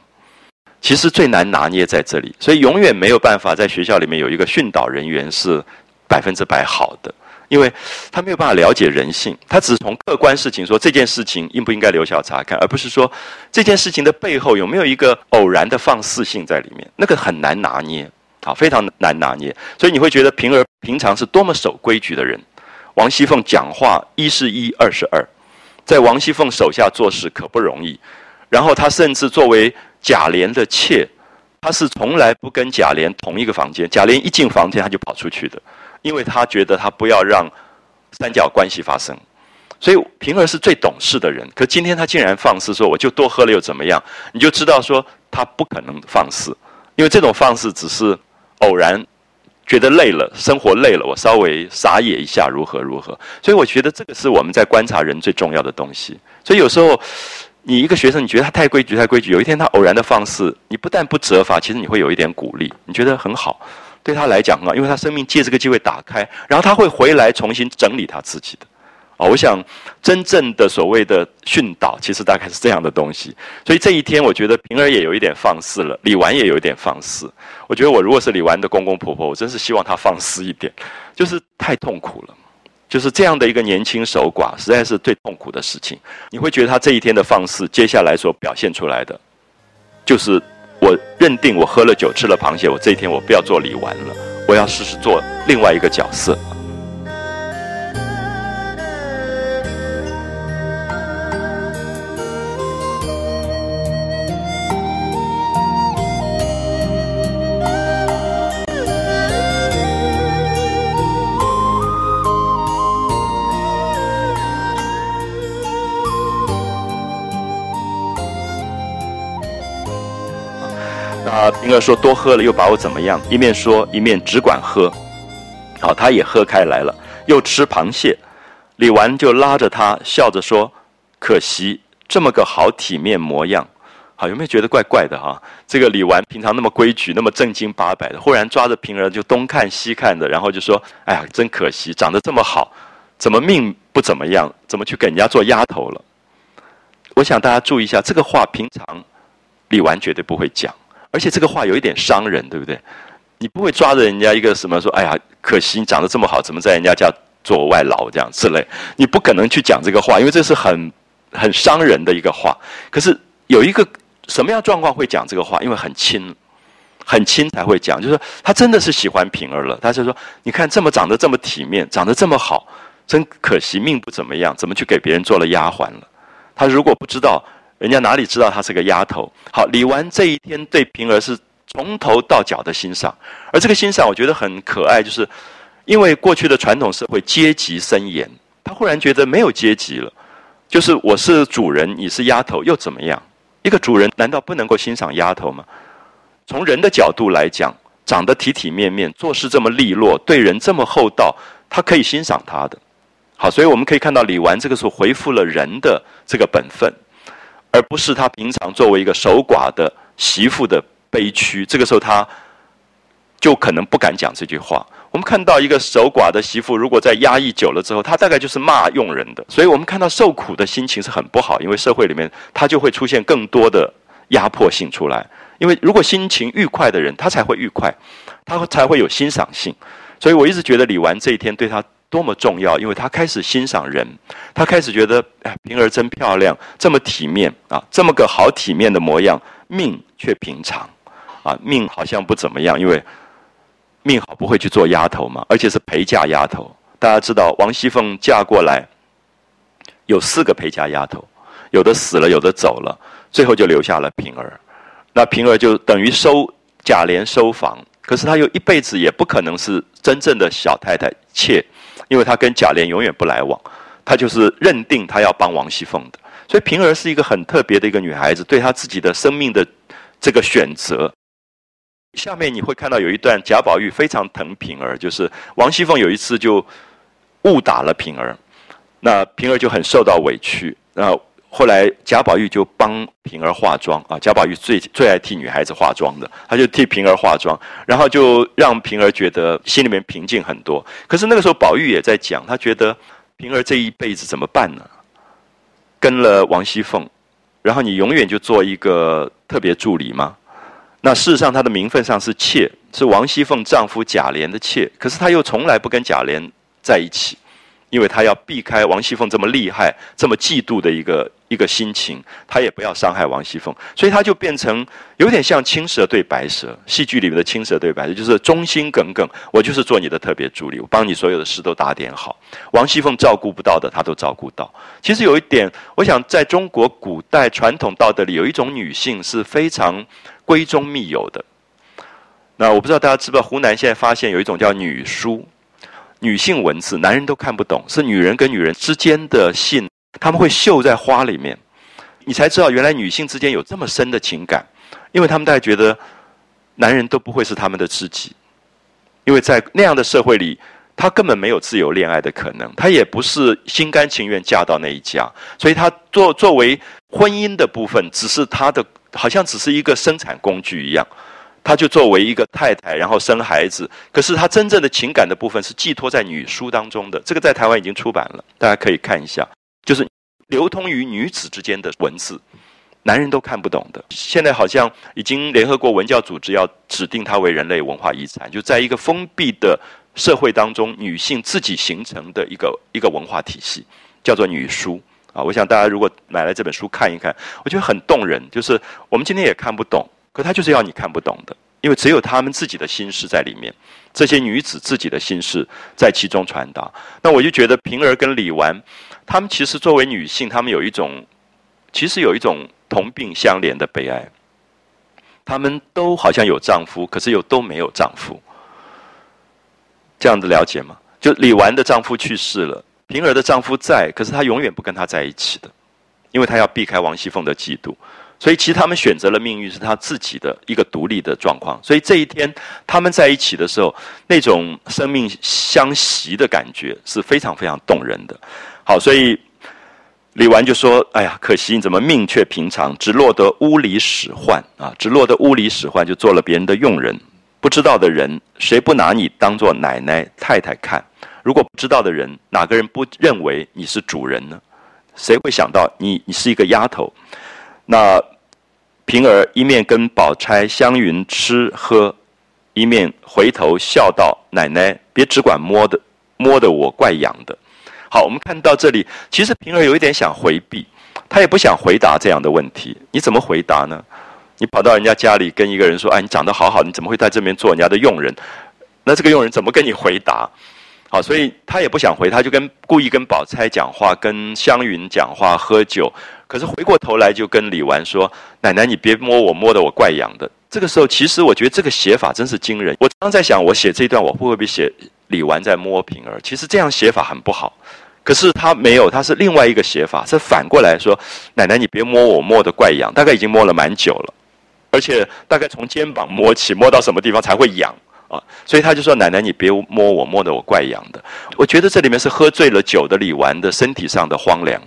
其实最难拿捏在这里，所以永远没有办法在学校里面有一个训导人员是百分之百好的。 因为他没有办法了解人性，他只是从客观事情说这件事情应不应该留校察看，而不是说这件事情的背后有没有一个偶然的放肆性在里面，那个很难拿捏，啊，非常难拿捏。所以你会觉得平儿平常是多么守规矩的人，王熙凤讲话一是一，二是二，在王熙凤手下做事可不容易。然后她甚至作为贾琏的妾，她是从来不跟贾琏同一个房间，贾琏一进房间她就跑出去的。 因为他觉得他不要让三角关系发生，所以平儿是最懂事的人。可今天他竟然放肆说我就多喝了又怎么样？你就知道说他不可能放肆，因为这种放肆只是偶然觉得累了，生活累了，我稍微撒野一下如何如何。所以我觉得这个是我们在观察人最重要的东西。所以有时候你一个学生，你觉得他太规矩太规矩，有一天他偶然的放肆，你不但不责罚，其实你会有一点鼓励，你觉得很好。 对他来讲啊，因为他生命借这个机会打开，然后他会回来重新整理他自己的。啊、哦，我想真正的所谓的训导，其实大概是这样的东西。所以这一天，我觉得平儿也有一点放肆了，李纨也有一点放肆。我觉得我如果是李纨的公公婆婆，我真是希望她放肆一点，就是太痛苦了。就是这样的一个年轻守寡，实在是最痛苦的事情。你会觉得他这一天的放肆，接下来所表现出来的，就是。 我认定我喝了酒吃了螃蟹，我这一天我不要做李纨了，我要试试做另外一个角色。啊，平儿说多喝了又把我怎么样？一面说一面只管喝，好、啊，他也喝开来了，又吃螃蟹。李纨就拉着他笑着说：“可惜这么个好体面模样，好，有没有觉得怪怪的哈？这个李纨平常那么规矩，那么正经八百的，忽然抓着平儿就东看西看的，然后就说：“哎呀，真可惜，长得这么好，怎么命不怎么样，怎么去给人家做丫头了？”我想大家注意一下，这个话平常李纨绝对不会讲，而且这个话有一点伤人，对不对？你不会抓着人家一个什么说：“哎呀，可惜你长得这么好，怎么在人家家做外劳这样之类？”你不可能去讲这个话，因为这是很很伤人的一个话。可是有一个。什么样状况会讲这个话？因为很亲，很亲才会讲。就是说他真的是喜欢平儿了，他就说：“你看这么长得这么体面，长得这么好，真可惜命不怎么样，怎么去给别人做了丫鬟了？”他如果不知道，人家哪里知道他是个丫头？好，李纨这一天对平儿是从头到脚的欣赏，而这个欣赏我觉得很可爱，就是因为过去的传统社会阶级森严，他忽然觉得没有阶级了，就是我是主人，你是丫头又怎么样？一个主人难道不能够欣赏丫头吗？从人的角度来讲，长得体体面面，做事这么利落，对人这么厚道，他可以欣赏他的。好，所以我们可以看到李纨这个时候回复了人的这个本分，而不是他平常作为一个守寡的媳妇的悲屈。这个时候他就可能不敢讲这句话。我们看到一个守寡的媳妇，如果在压抑久了之后，她大概就是骂佣人的，所以我们看到受苦的心情是很不好，因为社会里面她就会出现更多的压迫性出来。因为如果心情愉快的人，他才会愉快，他才会有欣赏性。所以我一直觉得李纨这一天对他多么重要，因为他开始欣赏人，他开始觉得哎，平儿真漂亮，这么体面啊，这么个好体面的模样，命却平常啊，命好像不怎么样，因为。命好不会去做丫头嘛，而且是陪嫁丫头。大家知道王熙凤嫁过来有四个陪嫁丫头，有的死了，有的走了，最后就留下了平儿。那平儿就等于收贾琏收房，可是她又一辈子也不可能是真正的小太太妾，因为她跟贾琏永远不来往，她就是认定她要帮王熙凤的。所以平儿是一个很特别的一个女孩子，对她自己的生命的这个选择。下面你会看到有一段贾宝玉非常疼平儿，就是王熙凤有一次就误打了平儿，那平儿就很受到委屈。那后来贾宝玉就帮平儿化妆啊，贾宝玉最最爱替女孩子化妆的，他就替平儿化妆，然后就让平儿觉得心里面平静很多。可是那个时候宝玉也在讲，他觉得平儿这一辈子怎么办呢？跟了王熙凤，然后你永远就做一个特别助理吗？那事实上，她的名分上是妾，是王熙凤丈夫贾琏的妾。可是她又从来不跟贾琏在一起，因为她要避开王熙凤这么厉害、这么嫉妒的一个一个心情，她也不要伤害王熙凤，所以她就变成有点像青蛇对白蛇，戏剧里面的青蛇对白蛇，就是忠心耿耿，我就是做你的特别助理，我帮你所有的事都打点好。王熙凤照顾不到的，她都照顾到。其实有一点，我想在中国古代传统道德里，有一种女性是非常。闺中密友的，那我不知道大家知不知道，湖南现在发现有一种叫女书，女性文字，男人都看不懂，是女人跟女人之间的信，他们会绣在花里面，你才知道原来女性之间有这么深的情感，因为他们大概觉得男人都不会是他们的知己，因为在那样的社会里，她根本没有自由恋爱的可能，她也不是心甘情愿嫁到那一家，所以她作作为婚姻的部分，只是她的。好像只是一个生产工具一样，她就作为一个太太，然后生孩子。可是她真正的情感的部分是寄托在女书当中的，这个在台湾已经出版了，大家可以看一下，就是流通于女子之间的文字，男人都看不懂的。现在好像已经联合国文教组织要指定它为人类文化遗产，就在一个封闭的社会当中，女性自己形成的一个一个文化体系，叫做女书。啊，我想大家如果买来这本书看一看，我觉得很动人。就是我们今天也看不懂，可他就是要你看不懂的，因为只有他们自己的心事在里面，这些女子自己的心事在其中传达。那我就觉得平儿跟李纨，她们其实作为女性，她们有一种，其实有一种同病相怜的悲哀。她们都好像有丈夫，可是又都没有丈夫。这样子了解吗？就李纨的丈夫去世了。平儿的丈夫在，可是她永远不跟他在一起的，因为她要避开王熙凤的嫉妒，所以其实他们选择了命运是她自己的一个独立的状况。所以这一天他们在一起的时候，那种生命相惜的感觉是非常非常动人的。好，所以李纨就说：“哎呀，可惜你怎么命却平常，只落得屋里使唤啊，只落得屋里使唤，就做了别人的佣人。不知道的人，谁不拿你当做奶奶太太看？如果不知道的人，哪个人不认为你是主人呢？谁会想到你你是一个丫头？”那平儿一面跟宝钗、湘云吃喝，一面回头笑道：“奶奶，别只管摸的，摸的我怪痒的。”好，我们看到这里，其实平儿有一点想回避，她也不想回答这样的问题。你怎么回答呢？你跑到人家家里跟一个人说：“哎，你长得好好，你怎么会在这边做人家的佣人？”那这个佣人怎么跟你回答？好，所以她也不想回，她就跟故意跟宝钗讲话，跟湘云讲话，喝酒。可是回过头来就跟李纨说：“奶奶，你别摸我，摸得我怪痒的。”这个时候，其实我觉得这个写法真是惊人。我常常在想，我写这一段，我会不会写李纨在摸平儿？其实这样写法很不好。可是他没有，他是另外一个写法，是反过来说：“奶奶，你别摸我，摸得怪痒。”大概已经摸了蛮久了，而且大概从肩膀摸起，摸到什么地方才会痒啊？所以他就说：“奶奶，你别摸我，摸得我怪痒的。”我觉得这里面是喝醉了酒的李纨的身体上的荒凉。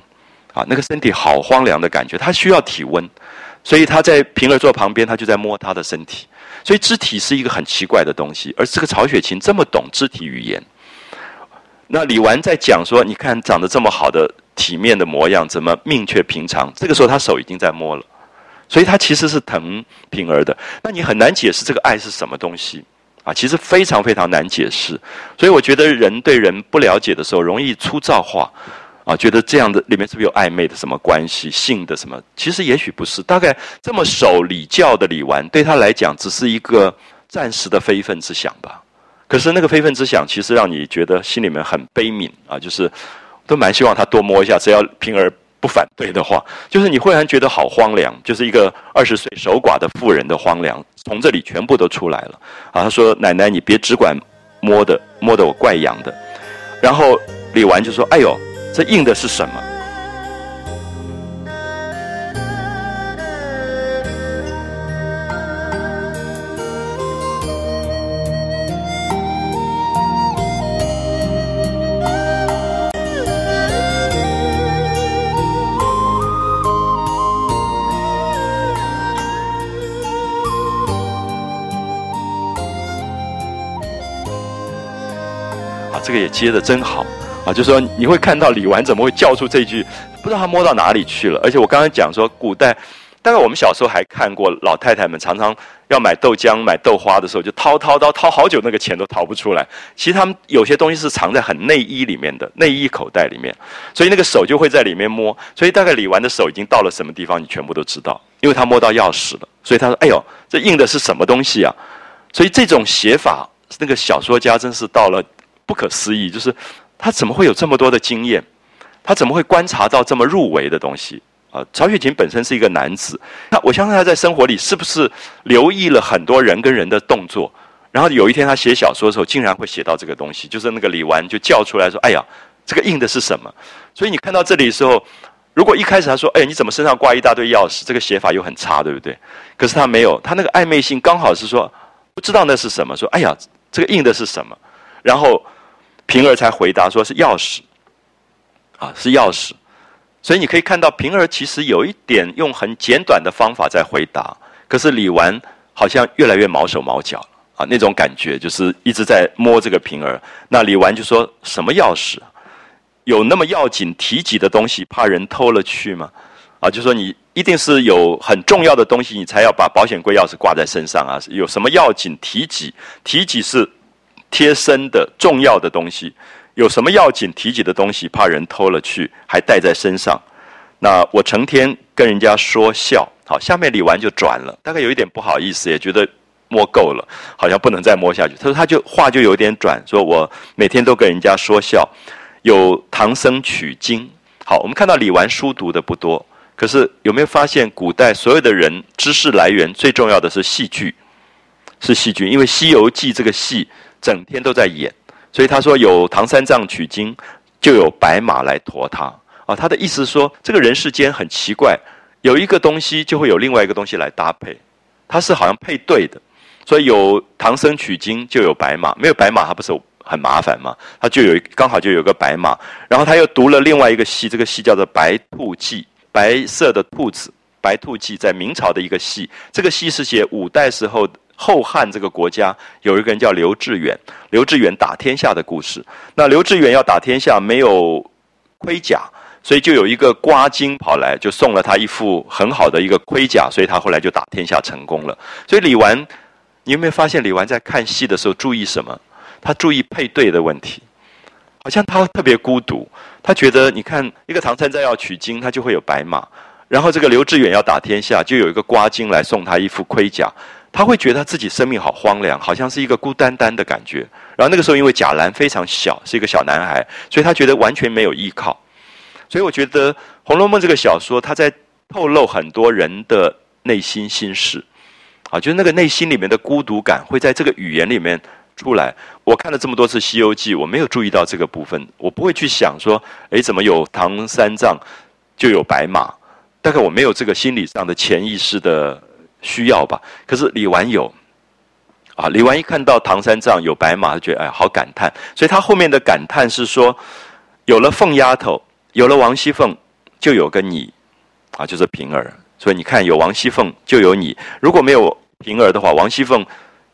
啊，那个身体好荒凉的感觉，他需要体温，所以他在平儿坐旁边，他就在摸他的身体。所以肢体是一个很奇怪的东西，而这个曹雪芹这么懂肢体语言。那李纨在讲说：“你看长得这么好的体面的模样，怎么命却平常？”这个时候他手已经在摸了，所以他其实是疼平儿的。那你很难解释这个爱是什么东西啊，其实非常非常难解释。所以我觉得人对人不了解的时候，容易粗糙化。啊，觉得这样的里面是不是有暧昧的什么关系，性的什么？其实也许不是。大概这么守礼教的李纨，对他来讲只是一个暂时的非分之想吧。可是那个非分之想，其实让你觉得心里面很悲悯啊，就是都蛮希望他多摸一下，只要平儿不反对的话，就是你忽然觉得好荒凉，就是一个二十岁守寡的妇人的荒凉，从这里全部都出来了。啊，他说：“奶奶，你别只管摸的，摸的我怪痒的。”然后李纨就说：“哎呦。”这应的是什么？啊，这个也接得真好。啊，就是说你会看到李纨怎么会叫出这句，不知道他摸到哪里去了。而且我刚刚讲说，古代大概我们小时候还看过老太太们常常要买豆浆、买豆花的时候，就掏掏掏掏好久，那个钱都掏不出来。其实他们有些东西是藏在很内衣里面的，内衣口袋里面，所以那个手就会在里面摸。所以大概李纨的手已经到了什么地方，你全部都知道，因为他摸到钥匙了。所以他说：“哎呦，这印的是什么东西啊？”所以这种写法，那个小说家真是到了不可思议，就是。他怎么会有这么多的经验？他怎么会观察到这么入微的东西？啊，曹雪芹本身是一个男子，那我相信他在生活里是不是留意了很多人跟人的动作？然后有一天他写小说的时候，竟然会写到这个东西，就是那个李纨就叫出来说：“哎呀，这个印的是什么？”所以你看到这里的时候，如果一开始他说：“哎，你怎么身上挂一大堆钥匙？”这个写法又很差，对不对？可是他没有，他那个暧昧性刚好是说不知道那是什么，说：“哎呀，这个印的是什么？”然后。平儿才回答说是钥匙，啊，是钥匙，所以你可以看到平儿其实有一点用很简短的方法在回答，可是李纨好像越来越毛手毛脚了啊，那种感觉就是一直在摸这个平儿。那李纨就说什么钥匙，有那么要紧提及的东西，怕人偷了去吗？啊，就说你一定是有很重要的东西，你才要把保险柜钥匙挂在身上啊，有什么要紧提及？提及是。贴身的重要的东西，有什么要紧提及的东西，怕人偷了去，还带在身上。那我成天跟人家说笑，好，下面李纨就转了，大概有一点不好意思，也觉得摸够了，好像不能再摸下去。他说他就话就有点转，说我每天都跟人家说笑，有唐僧取经。好，我们看到李纨书读的不多，可是有没有发现古代所有的人知识来源最重要的是戏剧，是戏剧，因为《西游记》这个戏。整天都在演，所以他说有唐三藏取经，就有白马来驮他啊。他的意思说，这个人世间很奇怪，有一个东西就会有另外一个东西来搭配，它是好像配对的。所以有唐僧取经就有白马，没有白马他不是很麻烦嘛。他就有一刚好就有个白马，然后他又读了另外一个戏，这个戏叫做《白兔记》，白色的兔子，《白兔记》在明朝的一个戏，这个戏是写五代时候。后汉这个国家有一个人叫刘志远，刘志远打天下的故事。那刘志远要打天下没有盔甲，所以就有一个瓜金跑来就送了他一副很好的一个盔甲，所以他后来就打天下成功了。所以李纨，你有没有发现李纨在看戏的时候注意什么？他注意配对的问题，好像他特别孤独，他觉得你看一个唐三藏要取经，他就会有白马，然后这个刘志远要打天下，就有一个瓜金来送他一副盔甲。他会觉得自己生命好荒凉，好像是一个孤单单的感觉。然后那个时候因为贾兰非常小，是一个小男孩，所以他觉得完全没有依靠。所以我觉得《红楼梦》这个小说，它在透露很多人的内心心事，啊，就是那个内心里面的孤独感会在这个语言里面出来。我看了这么多次《西游记》，我没有注意到这个部分，我不会去想说，哎，怎么有唐三藏就有白马？大概我没有这个心理上的潜意识的。需要吧？可是李纨有，啊，李纨一看到唐三藏有白马，就觉得哎，好感叹。所以他后面的感叹是说，有了凤丫头，有了王熙凤，就有个你，啊，就是平儿。所以你看，有王熙凤就有你。如果没有平儿的话，王熙凤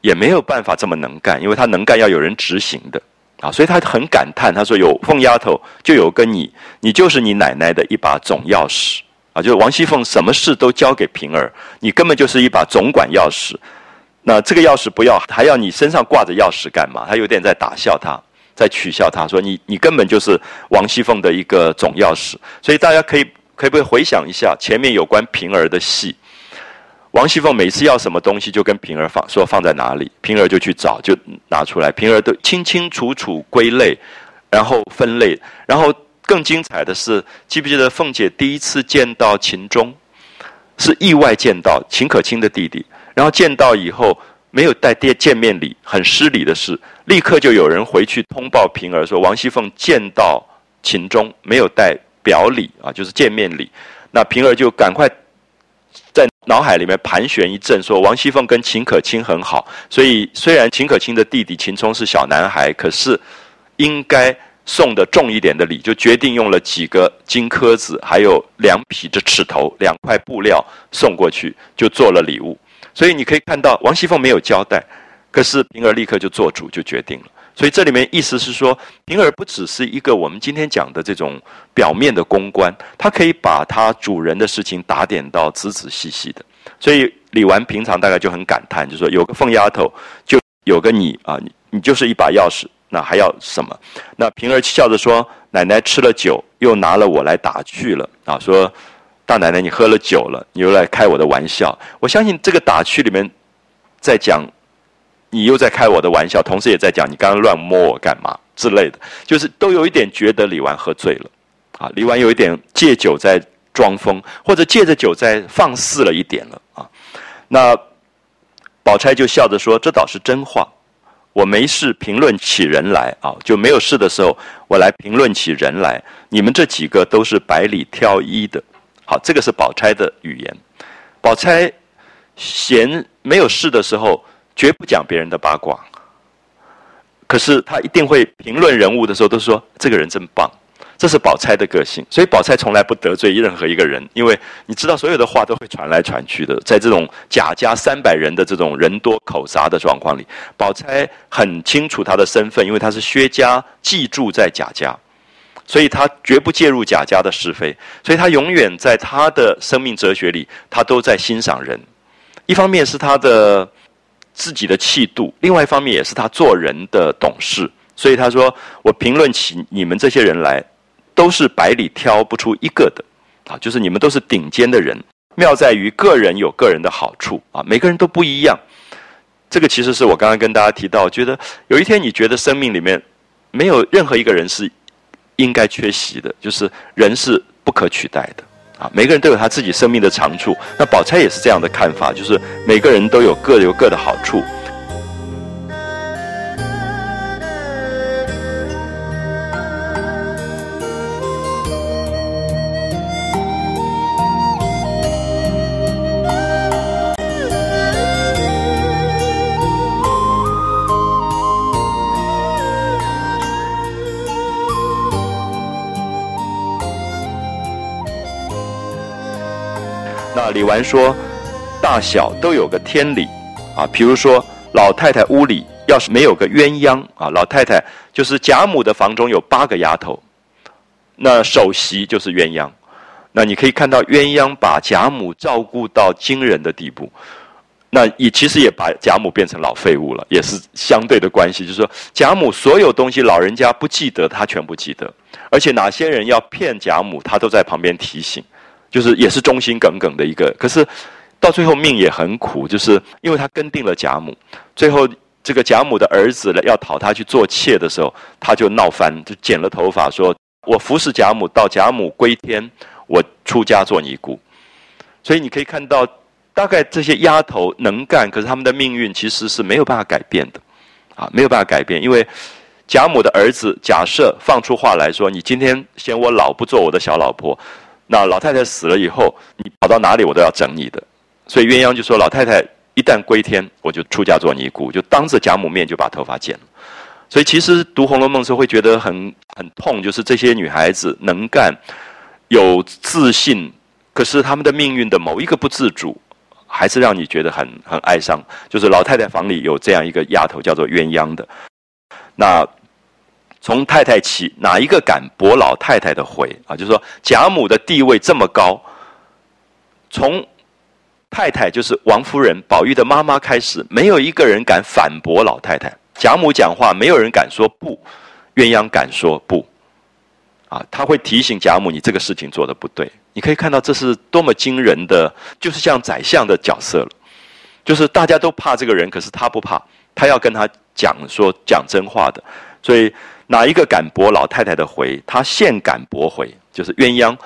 也没有办法这么能干，因为她能干要有人执行的，啊，所以他很感叹。他说，有凤丫头就有个你，你就是你奶奶的一把总钥匙。啊，就是王熙凤什么事都交给平儿，你根本就是一把总管钥匙。那这个钥匙不要，还要你身上挂着钥匙干嘛？他有点在打笑他，在取笑他，说你你根本就是王熙凤的一个总钥匙。所以大家可以可不可以回想一下前面有关平儿的戏？王熙凤每次要什么东西就跟平儿放说放在哪里，平儿就去找就拿出来，平儿都清清楚楚归类，然后分类，然后。更精彩的是，记不记得凤姐第一次见到秦钟，是意外见到秦可卿的弟弟。然后见到以后没有带见面礼，很失礼的是，立刻就有人回去通报平儿说，王熙凤见到秦钟没有带表礼啊，就是见面礼。那平儿就赶快在脑海里面盘旋一阵，说王熙凤跟秦可卿很好，所以虽然秦可卿的弟弟秦钟是小男孩，可是应该。送的重一点的礼，就决定用了几个金颗子，还有两匹的尺头，两块布料送过去，就做了礼物。所以你可以看到，王熙凤没有交代，可是平儿立刻就做主，就决定了。所以这里面意思是说，平儿不只是一个我们今天讲的这种表面的公关，她可以把她主人的事情打点到仔仔细细的。所以李纨平常大概就很感叹，就说有个凤丫头，就有个你啊，你你就是一把钥匙。那还要什么？那平儿笑着说：“奶奶吃了酒，又拿了我来打趣了啊！说大奶奶你喝了酒了，你又来开我的玩笑。我相信这个打趣里面在讲你又在开我的玩笑，同时也在讲你刚刚乱摸我干嘛之类的，就是都有一点觉得李纨喝醉了啊，李纨有一点借酒在装疯，或者借着酒在放肆了一点了啊。那宝钗就笑着说：这倒是真话。”我没事评论起人来啊，就没有事的时候，我来评论起人来。你们这几个都是百里挑一的，好，这个是宝钗的语言。宝钗闲没有事的时候，绝不讲别人的八卦。可是她一定会评论人物的时候，都说这个人真棒，这是宝钗的个性。所以宝钗从来不得罪任何一个人，因为你知道，所有的话都会传来传去的。在这种贾家三百人的这种人多口杂的状况里，宝钗很清楚她的身份，因为她是薛家寄住在贾家，所以她绝不介入贾家的是非。所以她永远在她的生命哲学里，她都在欣赏人。一方面是她的自己的气度，另外一方面也是她做人的懂事。所以她说：“我评论起你们这些人来。”都是百里挑不出一个的，啊，就是你们都是顶尖的人。妙在于个人有个人的好处啊，每个人都不一样。这个其实是我刚刚跟大家提到，觉得有一天你觉得生命里面没有任何一个人是应该缺席的，就是人是不可取代的啊，每个人都有他自己生命的长处。那宝钗也是这样的看法，就是每个人都有各有各的好处。那李纨说，大小都有个天理啊，比如说老太太屋里要是没有个鸳鸯啊，老太太就是贾母的房中有八个丫头，那首席就是鸳鸯，那你可以看到鸳鸯把贾母照顾到惊人的地步，那也其实也把贾母变成老废物了，也是相对的关系，就是说贾母所有东西老人家不记得，她全部记得，而且哪些人要骗贾母，她都在旁边提醒，就是也是忠心耿耿的一个，可是到最后命也很苦，就是因为她跟定了贾母，最后这个贾母的儿子要讨她去做妾的时候，她就闹翻，就剪了头发说，我服侍贾母到贾母归天，我出家做尼姑。所以你可以看到大概这些丫头能干，可是她们的命运其实是没有办法改变的啊，没有办法改变，因为贾母的儿子假设放出话来说，你今天嫌我老不做我的小老婆，那老太太死了以后你跑到哪里我都要整你的，所以鸳鸯就说，老太太一旦归天我就出家做尼姑，就当着贾母面就把头发剪了。所以其实读《红楼梦》的时候会觉得很很痛，就是这些女孩子能干有自信，可是她们的命运的某一个不自主还是让你觉得很很哀伤，就是老太太房里有这样一个丫头叫做鸳鸯的，那从太太起哪一个敢驳老太太的回啊，就是说贾母的地位这么高，从太太就是王夫人宝玉的妈妈开始，没有一个人敢反驳老太太，贾母讲话没有人敢说不，鸳鸯敢说不啊，他会提醒贾母你这个事情做得不对。你可以看到这是多么惊人的，就是像宰相的角色了，就是大家都怕这个人，可是他不怕，他要跟他讲说讲真话的。所以哪一个敢驳老太太的回，他现敢驳回，就是鸳鸯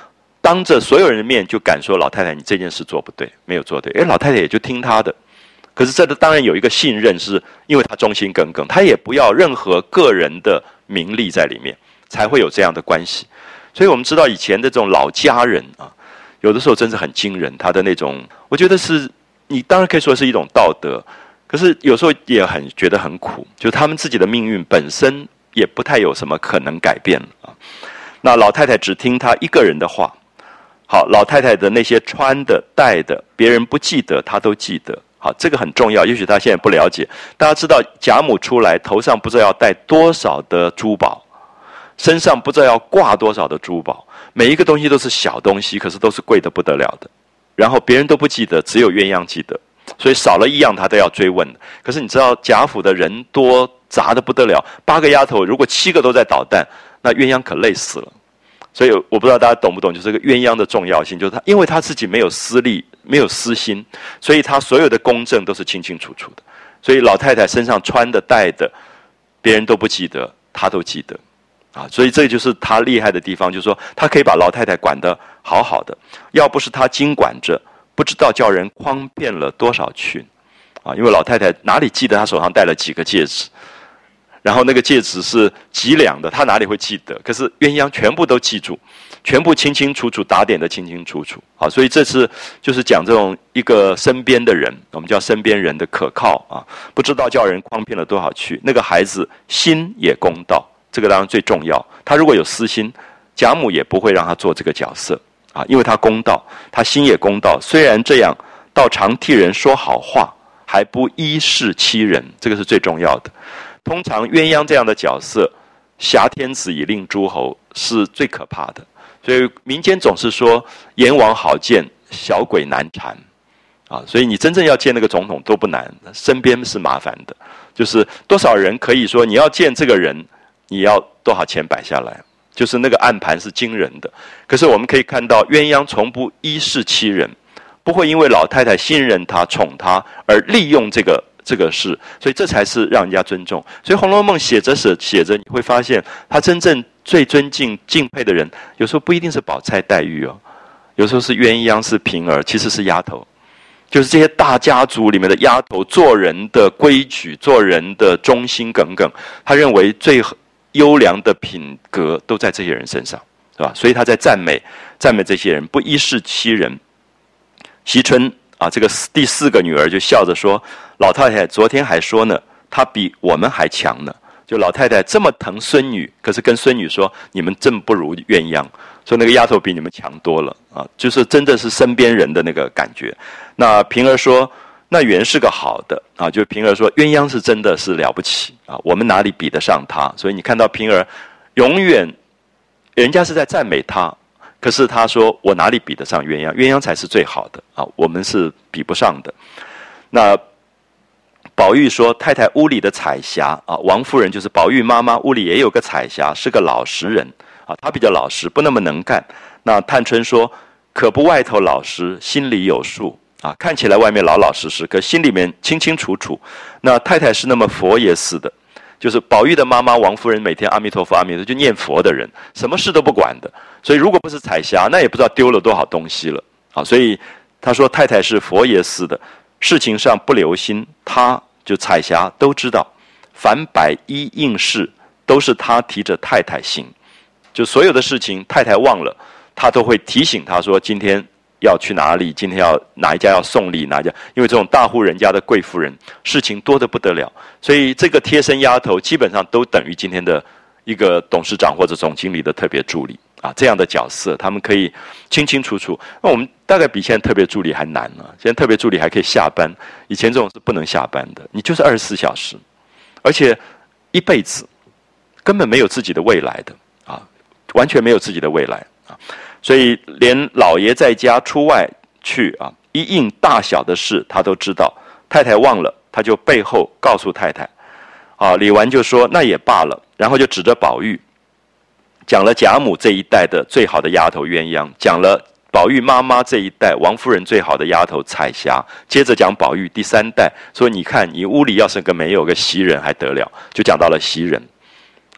当着所有人的面就敢说，老太太你这件事做不对，没有做对，哎，老太太也就听她的。可是这当然有一个信任，是因为她忠心耿耿，她也不要任何个人的名利在里面，才会有这样的关系。所以我们知道以前这种老家人啊，有的时候真是很惊人，她的那种，我觉得是你当然可以说是一种道德，可是有时候也很觉得很苦，就是他们自己的命运本身也不太有什么可能改变啊。那老太太只听她一个人的话。好，老太太的那些穿的戴的别人不记得她都记得，好，这个很重要，也许她现在不了解，大家知道贾母出来头上不知道要戴多少的珠宝，身上不知道要挂多少的珠宝，每一个东西都是小东西，可是都是贵得不得了的，然后别人都不记得，只有鸳鸯记得，所以少了一样她都要追问。可是你知道贾府的人多杂得不得了，八个丫头如果七个都在捣蛋，那鸳鸯可累死了。所以我不知道大家懂不懂，就是这个鸳鸯的重要性，就是他因为他自己没有私利，没有私心，所以他所有的公正都是清清楚楚的。所以老太太身上穿的戴的，别人都不记得，他都记得，啊，所以这就是他厉害的地方，就是说他可以把老太太管得好好的。要不是他经管着，不知道叫人诓骗了多少群，啊，因为老太太哪里记得她手上戴了几个戒指？然后那个戒指是几两的，他哪里会记得？可是鸳鸯全部都记住，全部清清楚楚，打点的清清楚楚。好，所以这次就是讲这种一个身边的人，我们叫身边人的可靠啊，不知道叫人诓骗了多少去。那个孩子心也公道，这个当然最重要。他如果有私心，贾母也不会让他做这个角色啊，因为他公道，他心也公道。虽然这样，倒常替人说好话，还不依势欺人，这个是最重要的。通常鸳鸯这样的角色，挟天子以令诸侯，是最可怕的。所以民间总是说阎王好见，小鬼难缠啊，所以你真正要见那个总统都不难，身边是麻烦的，就是多少人可以说你要见这个人你要多少钱摆下来，就是那个暗盘是惊人的。可是我们可以看到鸳鸯从不依势欺人，不会因为老太太信任他宠他而利用这个这个事，所以这才是让人家尊重。所以《红楼梦》写着写写着，你会发现他真正最尊敬敬佩的人，有时候不一定是宝钗黛玉哦，有时候是鸳鸯是平儿，其实是丫头，就是这些大家族里面的丫头，做人的规矩，做人的忠心耿耿，他认为最优良的品格都在这些人身上，是吧？所以他在赞美赞美这些人，不依势欺人。惜春啊，这个第四个女儿就笑着说，老太太昨天还说呢，她比我们还强呢。就老太太这么疼孙女，可是跟孙女说你们真不如鸳鸯，所以那个丫头比你们强多了啊，就是真的是身边人的那个感觉。那平儿说，那原是个好的啊，就是平儿说鸳鸯是真的是了不起啊，我们哪里比得上他？所以你看到平儿，永远人家是在赞美他。 可是他说：“我哪里比得上鸳鸯？鸳鸯才是最好的啊，我们是比不上的。”那宝玉说：“太太屋里的彩霞啊，王夫人就是宝玉妈妈屋里也有个彩霞，是个老实人啊，她比较老实，不那么能干。”那探春说：“可不外头老实，心里有数啊，看起来外面老老实实，可心里面清清楚楚。”那太太是那么佛爷似的。 就是宝玉的妈妈王夫人每天阿弥陀佛阿弥陀佛就念佛的人，什么事都不管的。所以如果不是彩霞，那也不知道丢了多少东西了啊！所以他说太太是佛爷似的，事情上不留心，他就彩霞都知道。凡百一应事都是他提着太太行，就所有的事情太太忘了，他都会提醒他说今天要去哪里，今天要哪一家要送礼哪一家，因为这种大户人家的贵妇人事情多得不得了。 所以这个贴身丫头基本上都等于今天的一个董事长或者总经理的特别助理啊，这样的角色，他们可以清清楚楚。那我们大概比现在特别助理还难了，现在特别助理还可以下班，以前这种是不能下班的，你就是二十四小时，而且一辈子根本没有自己的未来的啊，完全没有自己的未来啊。所以连老爷在家出外去啊，一应大小的事他都知道，太太忘了。 他就背后告诉太太，啊，李纨就说那也罢了，然后就指着宝玉，讲了贾母这一代的最好的丫头鸳鸯，讲了宝玉妈妈这一代王夫人最好的丫头彩霞，接着讲宝玉第三代，说你看你屋里要是个没有个袭人还得了，就讲到了袭人，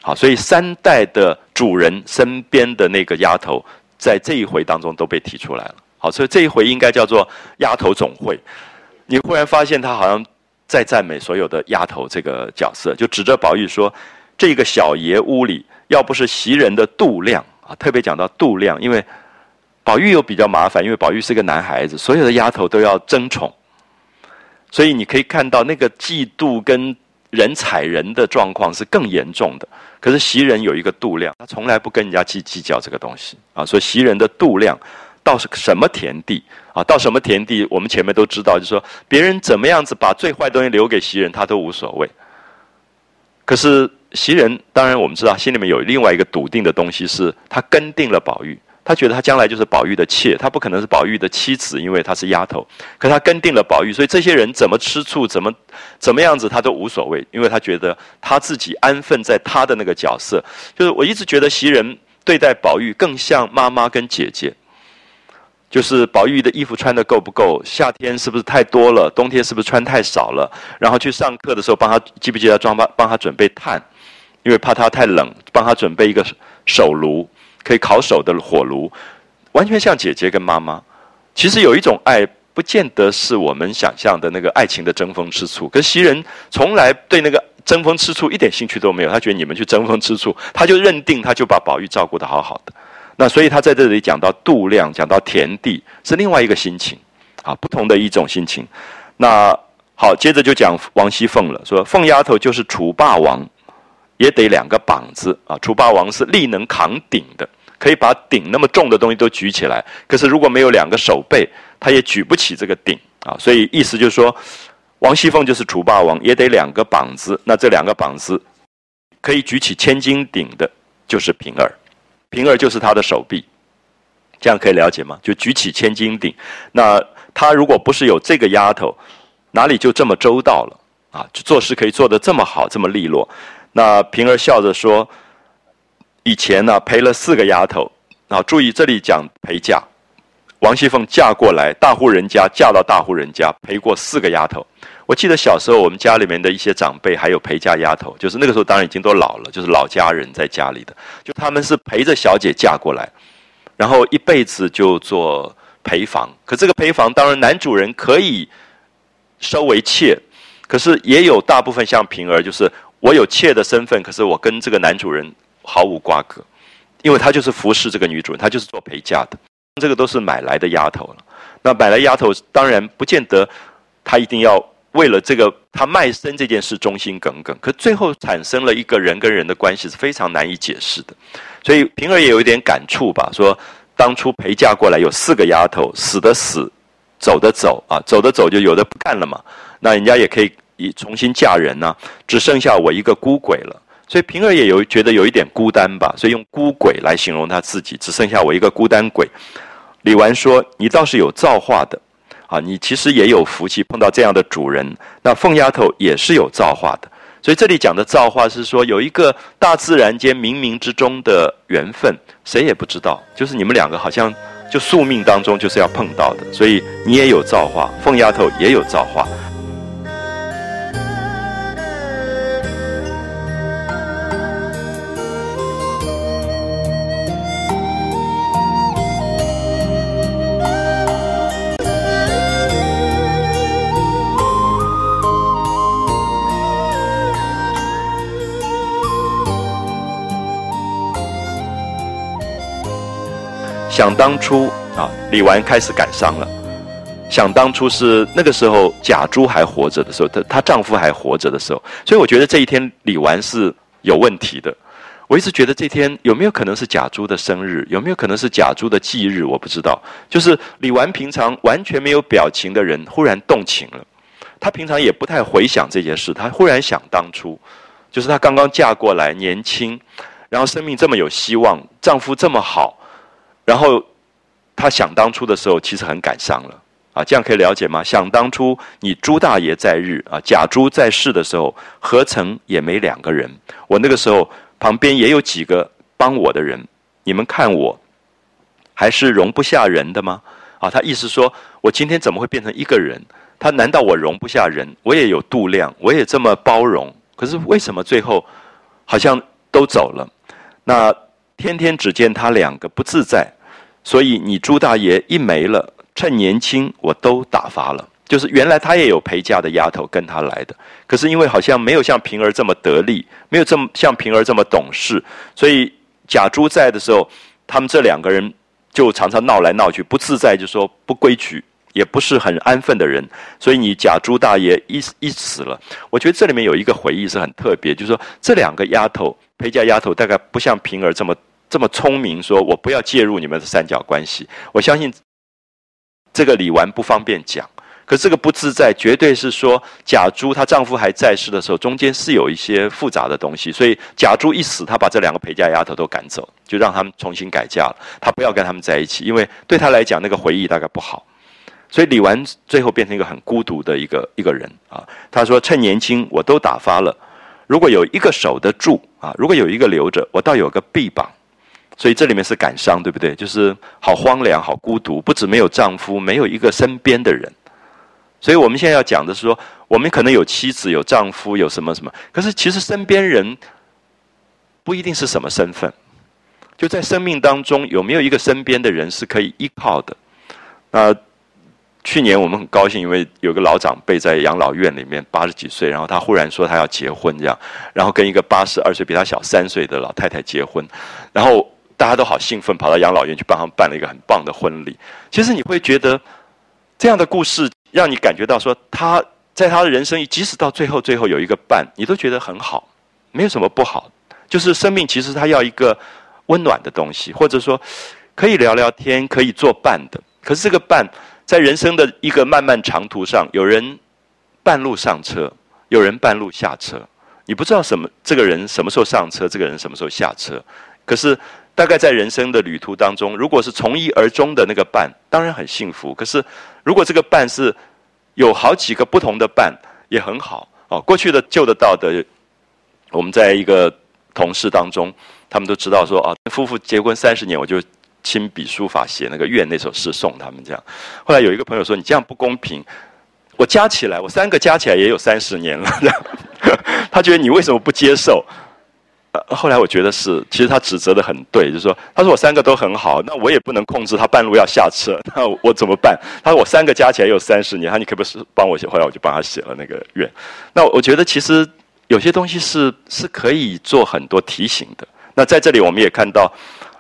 好，所以三代的主人身边的那个丫头，在这一回当中都被提出来了，好，所以这一回应该叫做丫头总会，你忽然发现她好像。 在赞美所有的丫头这个角色，就指着宝玉说：“这个小爷屋里，要不是袭人的度量啊，特别讲到度量，因为宝玉又比较麻烦，因为宝玉是个男孩子，所有的丫头都要争宠，所以你可以看到那个嫉妒跟人踩人的状况是更严重的。可是袭人有一个度量，他从来不跟人家计计较这个东西啊，所以袭人的度量。” 到什么田地啊？到什么田地？我们前面都知道，就是说别人怎么样子把最坏东西留给袭人，他都无所谓。可是袭人，当然我们知道，心里面有另外一个笃定的东西是，是他跟定了宝玉，他觉得他将来就是宝玉的妾，他不可能是宝玉的妻子，因为他是丫头。可他跟定了宝玉，所以这些人怎么吃醋，怎么怎么样子，他都无所谓，因为他觉得他自己安分在他的那个角色。就是我一直觉得袭人对待宝玉更像妈妈跟姐姐。 就是宝玉的衣服穿得够不够？夏天是不是太多了？冬天是不是穿太少了？然后去上课的时候，帮他记不记得装帮帮他准备炭，因为怕他太冷，帮他准备一个手炉，可以烤手的火炉，完全像姐姐跟妈妈。其实有一种爱，不见得是我们想象的那个爱情的争风吃醋。可是袭人从来对那个争风吃醋一点兴趣都没有，他觉得你们去争风吃醋，他就认定他就把宝玉照顾得好好的。 那所以他在这里讲到度量，讲到田地，是另外一个心情，啊，不同的一种心情。那好，接着就讲王熙凤了，说凤丫头就是楚霸王，也得两个膀子啊。楚霸王是力能扛鼎的，可以把鼎那么重的东西都举起来。可是如果没有两个手背，他也举不起这个鼎啊。所以意思就是说，王熙凤就是楚霸王，也得两个膀子。那这两个膀子可以举起千斤鼎的，就是平儿。 平儿就是他的手臂，这样可以了解吗？就举起千斤顶。那他如果不是有这个丫头，哪里就这么周到了啊？就做事可以做得这么好，这么利落。那平儿笑着说：“以前呢、啊，陪了四个丫头啊。注意这里讲陪嫁，王熙凤嫁过来，大户人家嫁到大户人家，陪过四个丫头。我记得小时候我们家里面的一些长辈还有陪嫁丫头，就是那个时候当然已经都老了，就是老家人在家里的。” 他们是陪着小姐嫁过来，然后一辈子就做陪房。可这个陪房，当然男主人可以收为妾，可是也有大部分像平儿，就是我有妾的身份，可是我跟这个男主人毫无瓜葛，因为他就是服侍这个女主人，他就是做陪嫁的。这个都是买来的丫头了。那买来丫头，当然不见得她一定要为了这个他卖身这件事忠心耿耿，可最后产生了一个人跟人的关系是非常难以解释的。所以平儿也有一点感触吧，说当初陪嫁过来有四个丫头，死的死，走的走啊，走的走就有的不干了嘛，那人家也可以重新嫁人呢、啊，只剩下我一个孤鬼了。所以平儿也有觉得有一点孤单吧，所以用孤鬼来形容他自己，只剩下我一个孤单鬼。李纨说：“你倒是有造化的。”啊，你其实也有福气碰到这样的主人。那凤丫头也是有造化的，所以这里讲的造化是说有一个大自然间冥冥之中的缘分，谁也不知道，就是你们两个好像就宿命当中就是要碰到的，所以你也有造化，凤丫头也有造化。想当初啊，李纨开始感伤了。想当初是那个时候贾珠还活着的时候，她她丈夫还活着的时候，所以我觉得这一天李纨是有问题的。我一直觉得这天有没有可能是贾珠的生日，有没有可能是贾珠的忌日，我不知道。就是李纨平常完全没有表情的人，忽然动情了。她平常也不太回想这些事，她忽然想当初，就是她刚刚嫁过来，年轻，然后生命这么有希望，丈夫这么好。然后，他想当初的时候，其实很感伤了啊！这样可以了解吗？想当初你朱大爷在日啊，贾珠在世的时候，合成也没两个人。我那个时候旁边也有几个帮我的人，你们看我还是容不下人的吗？啊，他意思说我今天怎么会变成一个人？他难道我容不下人？我也有度量，我也这么包容，可是为什么最后好像都走了？那天天只见他两个不自在。所以你朱大爷一没了，趁年轻我都打发了。就是原来他也有陪嫁的丫头跟他来的，可是因为好像没有像平儿这么得力，没有这么像平儿这么懂事，所以贾珠在的时候，他们这两个人就常常闹来闹去，不自在，就说不规矩，也不是很安分的人。所以你贾珠大爷一一死了，我觉得这里面有一个回忆是很特别，就是说这两个丫头陪嫁丫头大概不像平儿这么。这么聪明，说我不要介入你们的三角关系。我相信这个李纨不方便讲，可这个不自在绝对是说贾珠她丈夫还在世的时候，中间是有一些复杂的东西。所以贾珠一死，她把这两个陪嫁丫头都赶走，就让他们重新改嫁了。她不要跟他们在一起，因为对她来讲那个回忆大概不好。所以李纨最后变成一个很孤独的一个一个人啊。她说：“趁年轻我都打发了，如果有一个守得住啊，如果有一个留着，我倒有个臂膀。”所以这里面是感伤，对不对？就是好荒凉，好孤独，不止没有丈夫，没有一个身边的人。所以我们现在要讲的是说，我们可能有妻子，有丈夫，有什么什么，可是其实身边人不一定是什么身份。就在生命当中，有没有一个身边的人是可以依靠的？那去年我们很高兴，因为有个老长辈在养老院里面八十几岁，然后他忽然说他要结婚，这样，然后跟一个八十二岁比他小三岁的老太太结婚，然后。大家都好兴奋，跑到养老院去帮他们办了一个很棒的婚礼。其实你会觉得，这样的故事让你感觉到说，他在他的人生，即使到最后最后有一个伴，你都觉得很好，没有什么不好。就是生命其实他要一个温暖的东西，或者说可以聊聊天，可以做伴的。可是这个伴，在人生的一个漫漫长途上，有人半路上车，有人半路下车，你不知道什么这个人什么时候上车，这个人什么时候下车。可是大概在人生的旅途当中，如果是从一而终的那个伴，当然很幸福。可是，如果这个伴是有好几个不同的伴，也很好哦。过去的救得到的，我们在一个同事当中，他们都知道说啊，夫妇结婚三十年，我就亲笔书法写那个《愿》那首诗送他们这样。后来有一个朋友说：“你这样不公平，我加起来，我三个加起来也有三十年了。”他觉得你为什么不接受？后来我觉得是，其实他指责的很对，就是说，他说我三个都很好，那我也不能控制他半路要下车，那我怎么办？他说我三个加起来有三十年，他你可不可以帮我写？后来我就帮他写了那个愿。那我觉得其实有些东西是是可以做很多提醒的。那在这里我们也看到，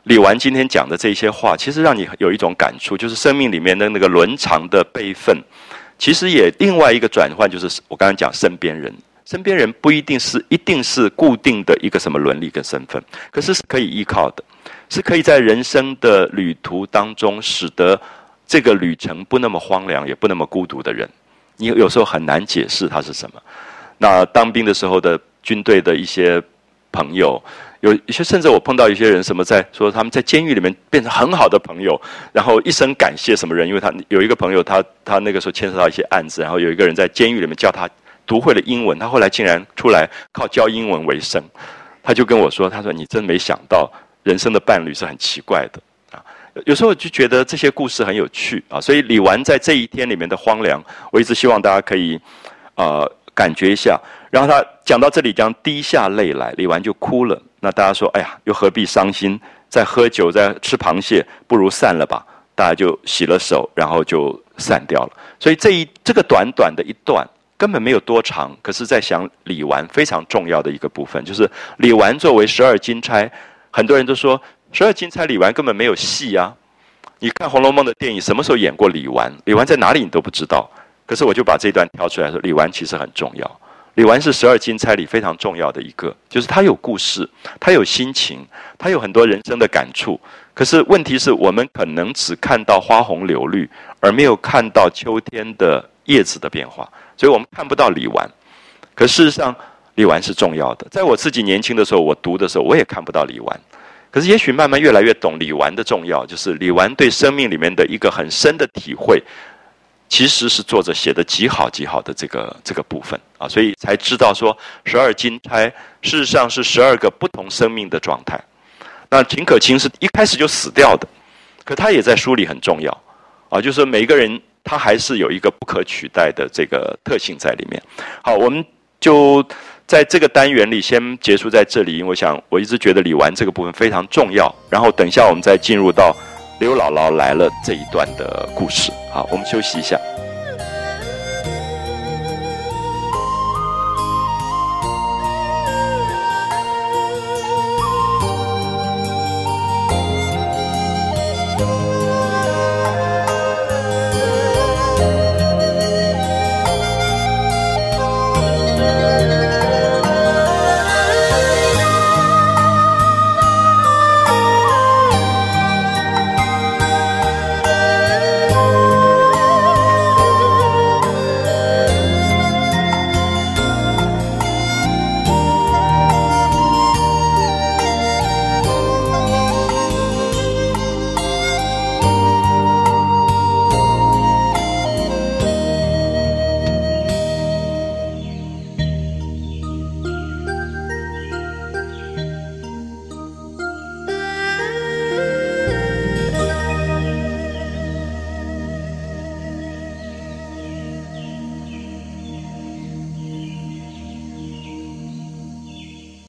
李纨今天讲的这些话，其实让你有一种感触，就是生命里面的那个伦常的悲愤，其实也另外一个转换就是我刚刚讲身边人，身边人不一定是一定是固定的一个什么伦理跟身份，可是是可以依靠的，是可以在人生的旅途当中使得这个旅程不那么荒凉也不那么孤独的人，你有时候很难解释它是什么。那当兵的时候的军队的一些朋友，有一些甚至我碰到一些人，什么在说他们在监狱里面变成很好的朋友，然后一生感谢什么人，因为他有一个朋友他他那个时候牵涉到一些案子，然后有一个人在监狱里面教他读会了英文，他后来竟然出来靠教英文为生。他就跟我说，他说你真没想到人生的伴侣是很奇怪的啊。有时候我就觉得这些故事很有趣啊，所以李纨在这一天里面的荒凉，我一直希望大家可以啊、呃、感觉一下。然后他讲到这里，将滴下泪来，李纨就哭了。那大家说，哎呀，又何必伤心？再喝酒，再吃螃蟹，不如散了吧。大家就洗了手，然后就散掉了。所以这一这个短短的一段，根本没有多长，可是在想李纨非常重要的一个部分，就是李纨作为十二金钗，很多人都说十二金钗李纨根本没有戏啊。你看《红楼梦》的电影，什么时候演过李纨？李纨在哪里你都不知道。可是我就把这一段挑出来说，李纨其实很重要。李纨是十二金钗里非常重要的一个，就是她有故事，她有心情，她有很多人生的感触。可是问题是我们可能只看到花红柳绿，而没有看到秋天的叶子的变化，所以我们看不到李纨。可事实上，李纨是重要的。在我自己年轻的时候，我读的时候，我也看不到李纨。可是也许慢慢越来越懂李纨的重要，就是李纨对生命里面的一个很深的体会。其实是作者写的极好极好的这个这个部分啊，所以才知道说十二金钗事实上是十二个不同生命的状态。那秦可卿是一开始就死掉的，可她也在书里很重要啊，就是每一个人她还是有一个不可取代的这个特性在里面。好，我们就在这个单元里先结束在这里，因为我想我一直觉得李纨这个部分非常重要，然后等一下我们再进入到刘姥姥来了这一段的故事。好，我们休息一下。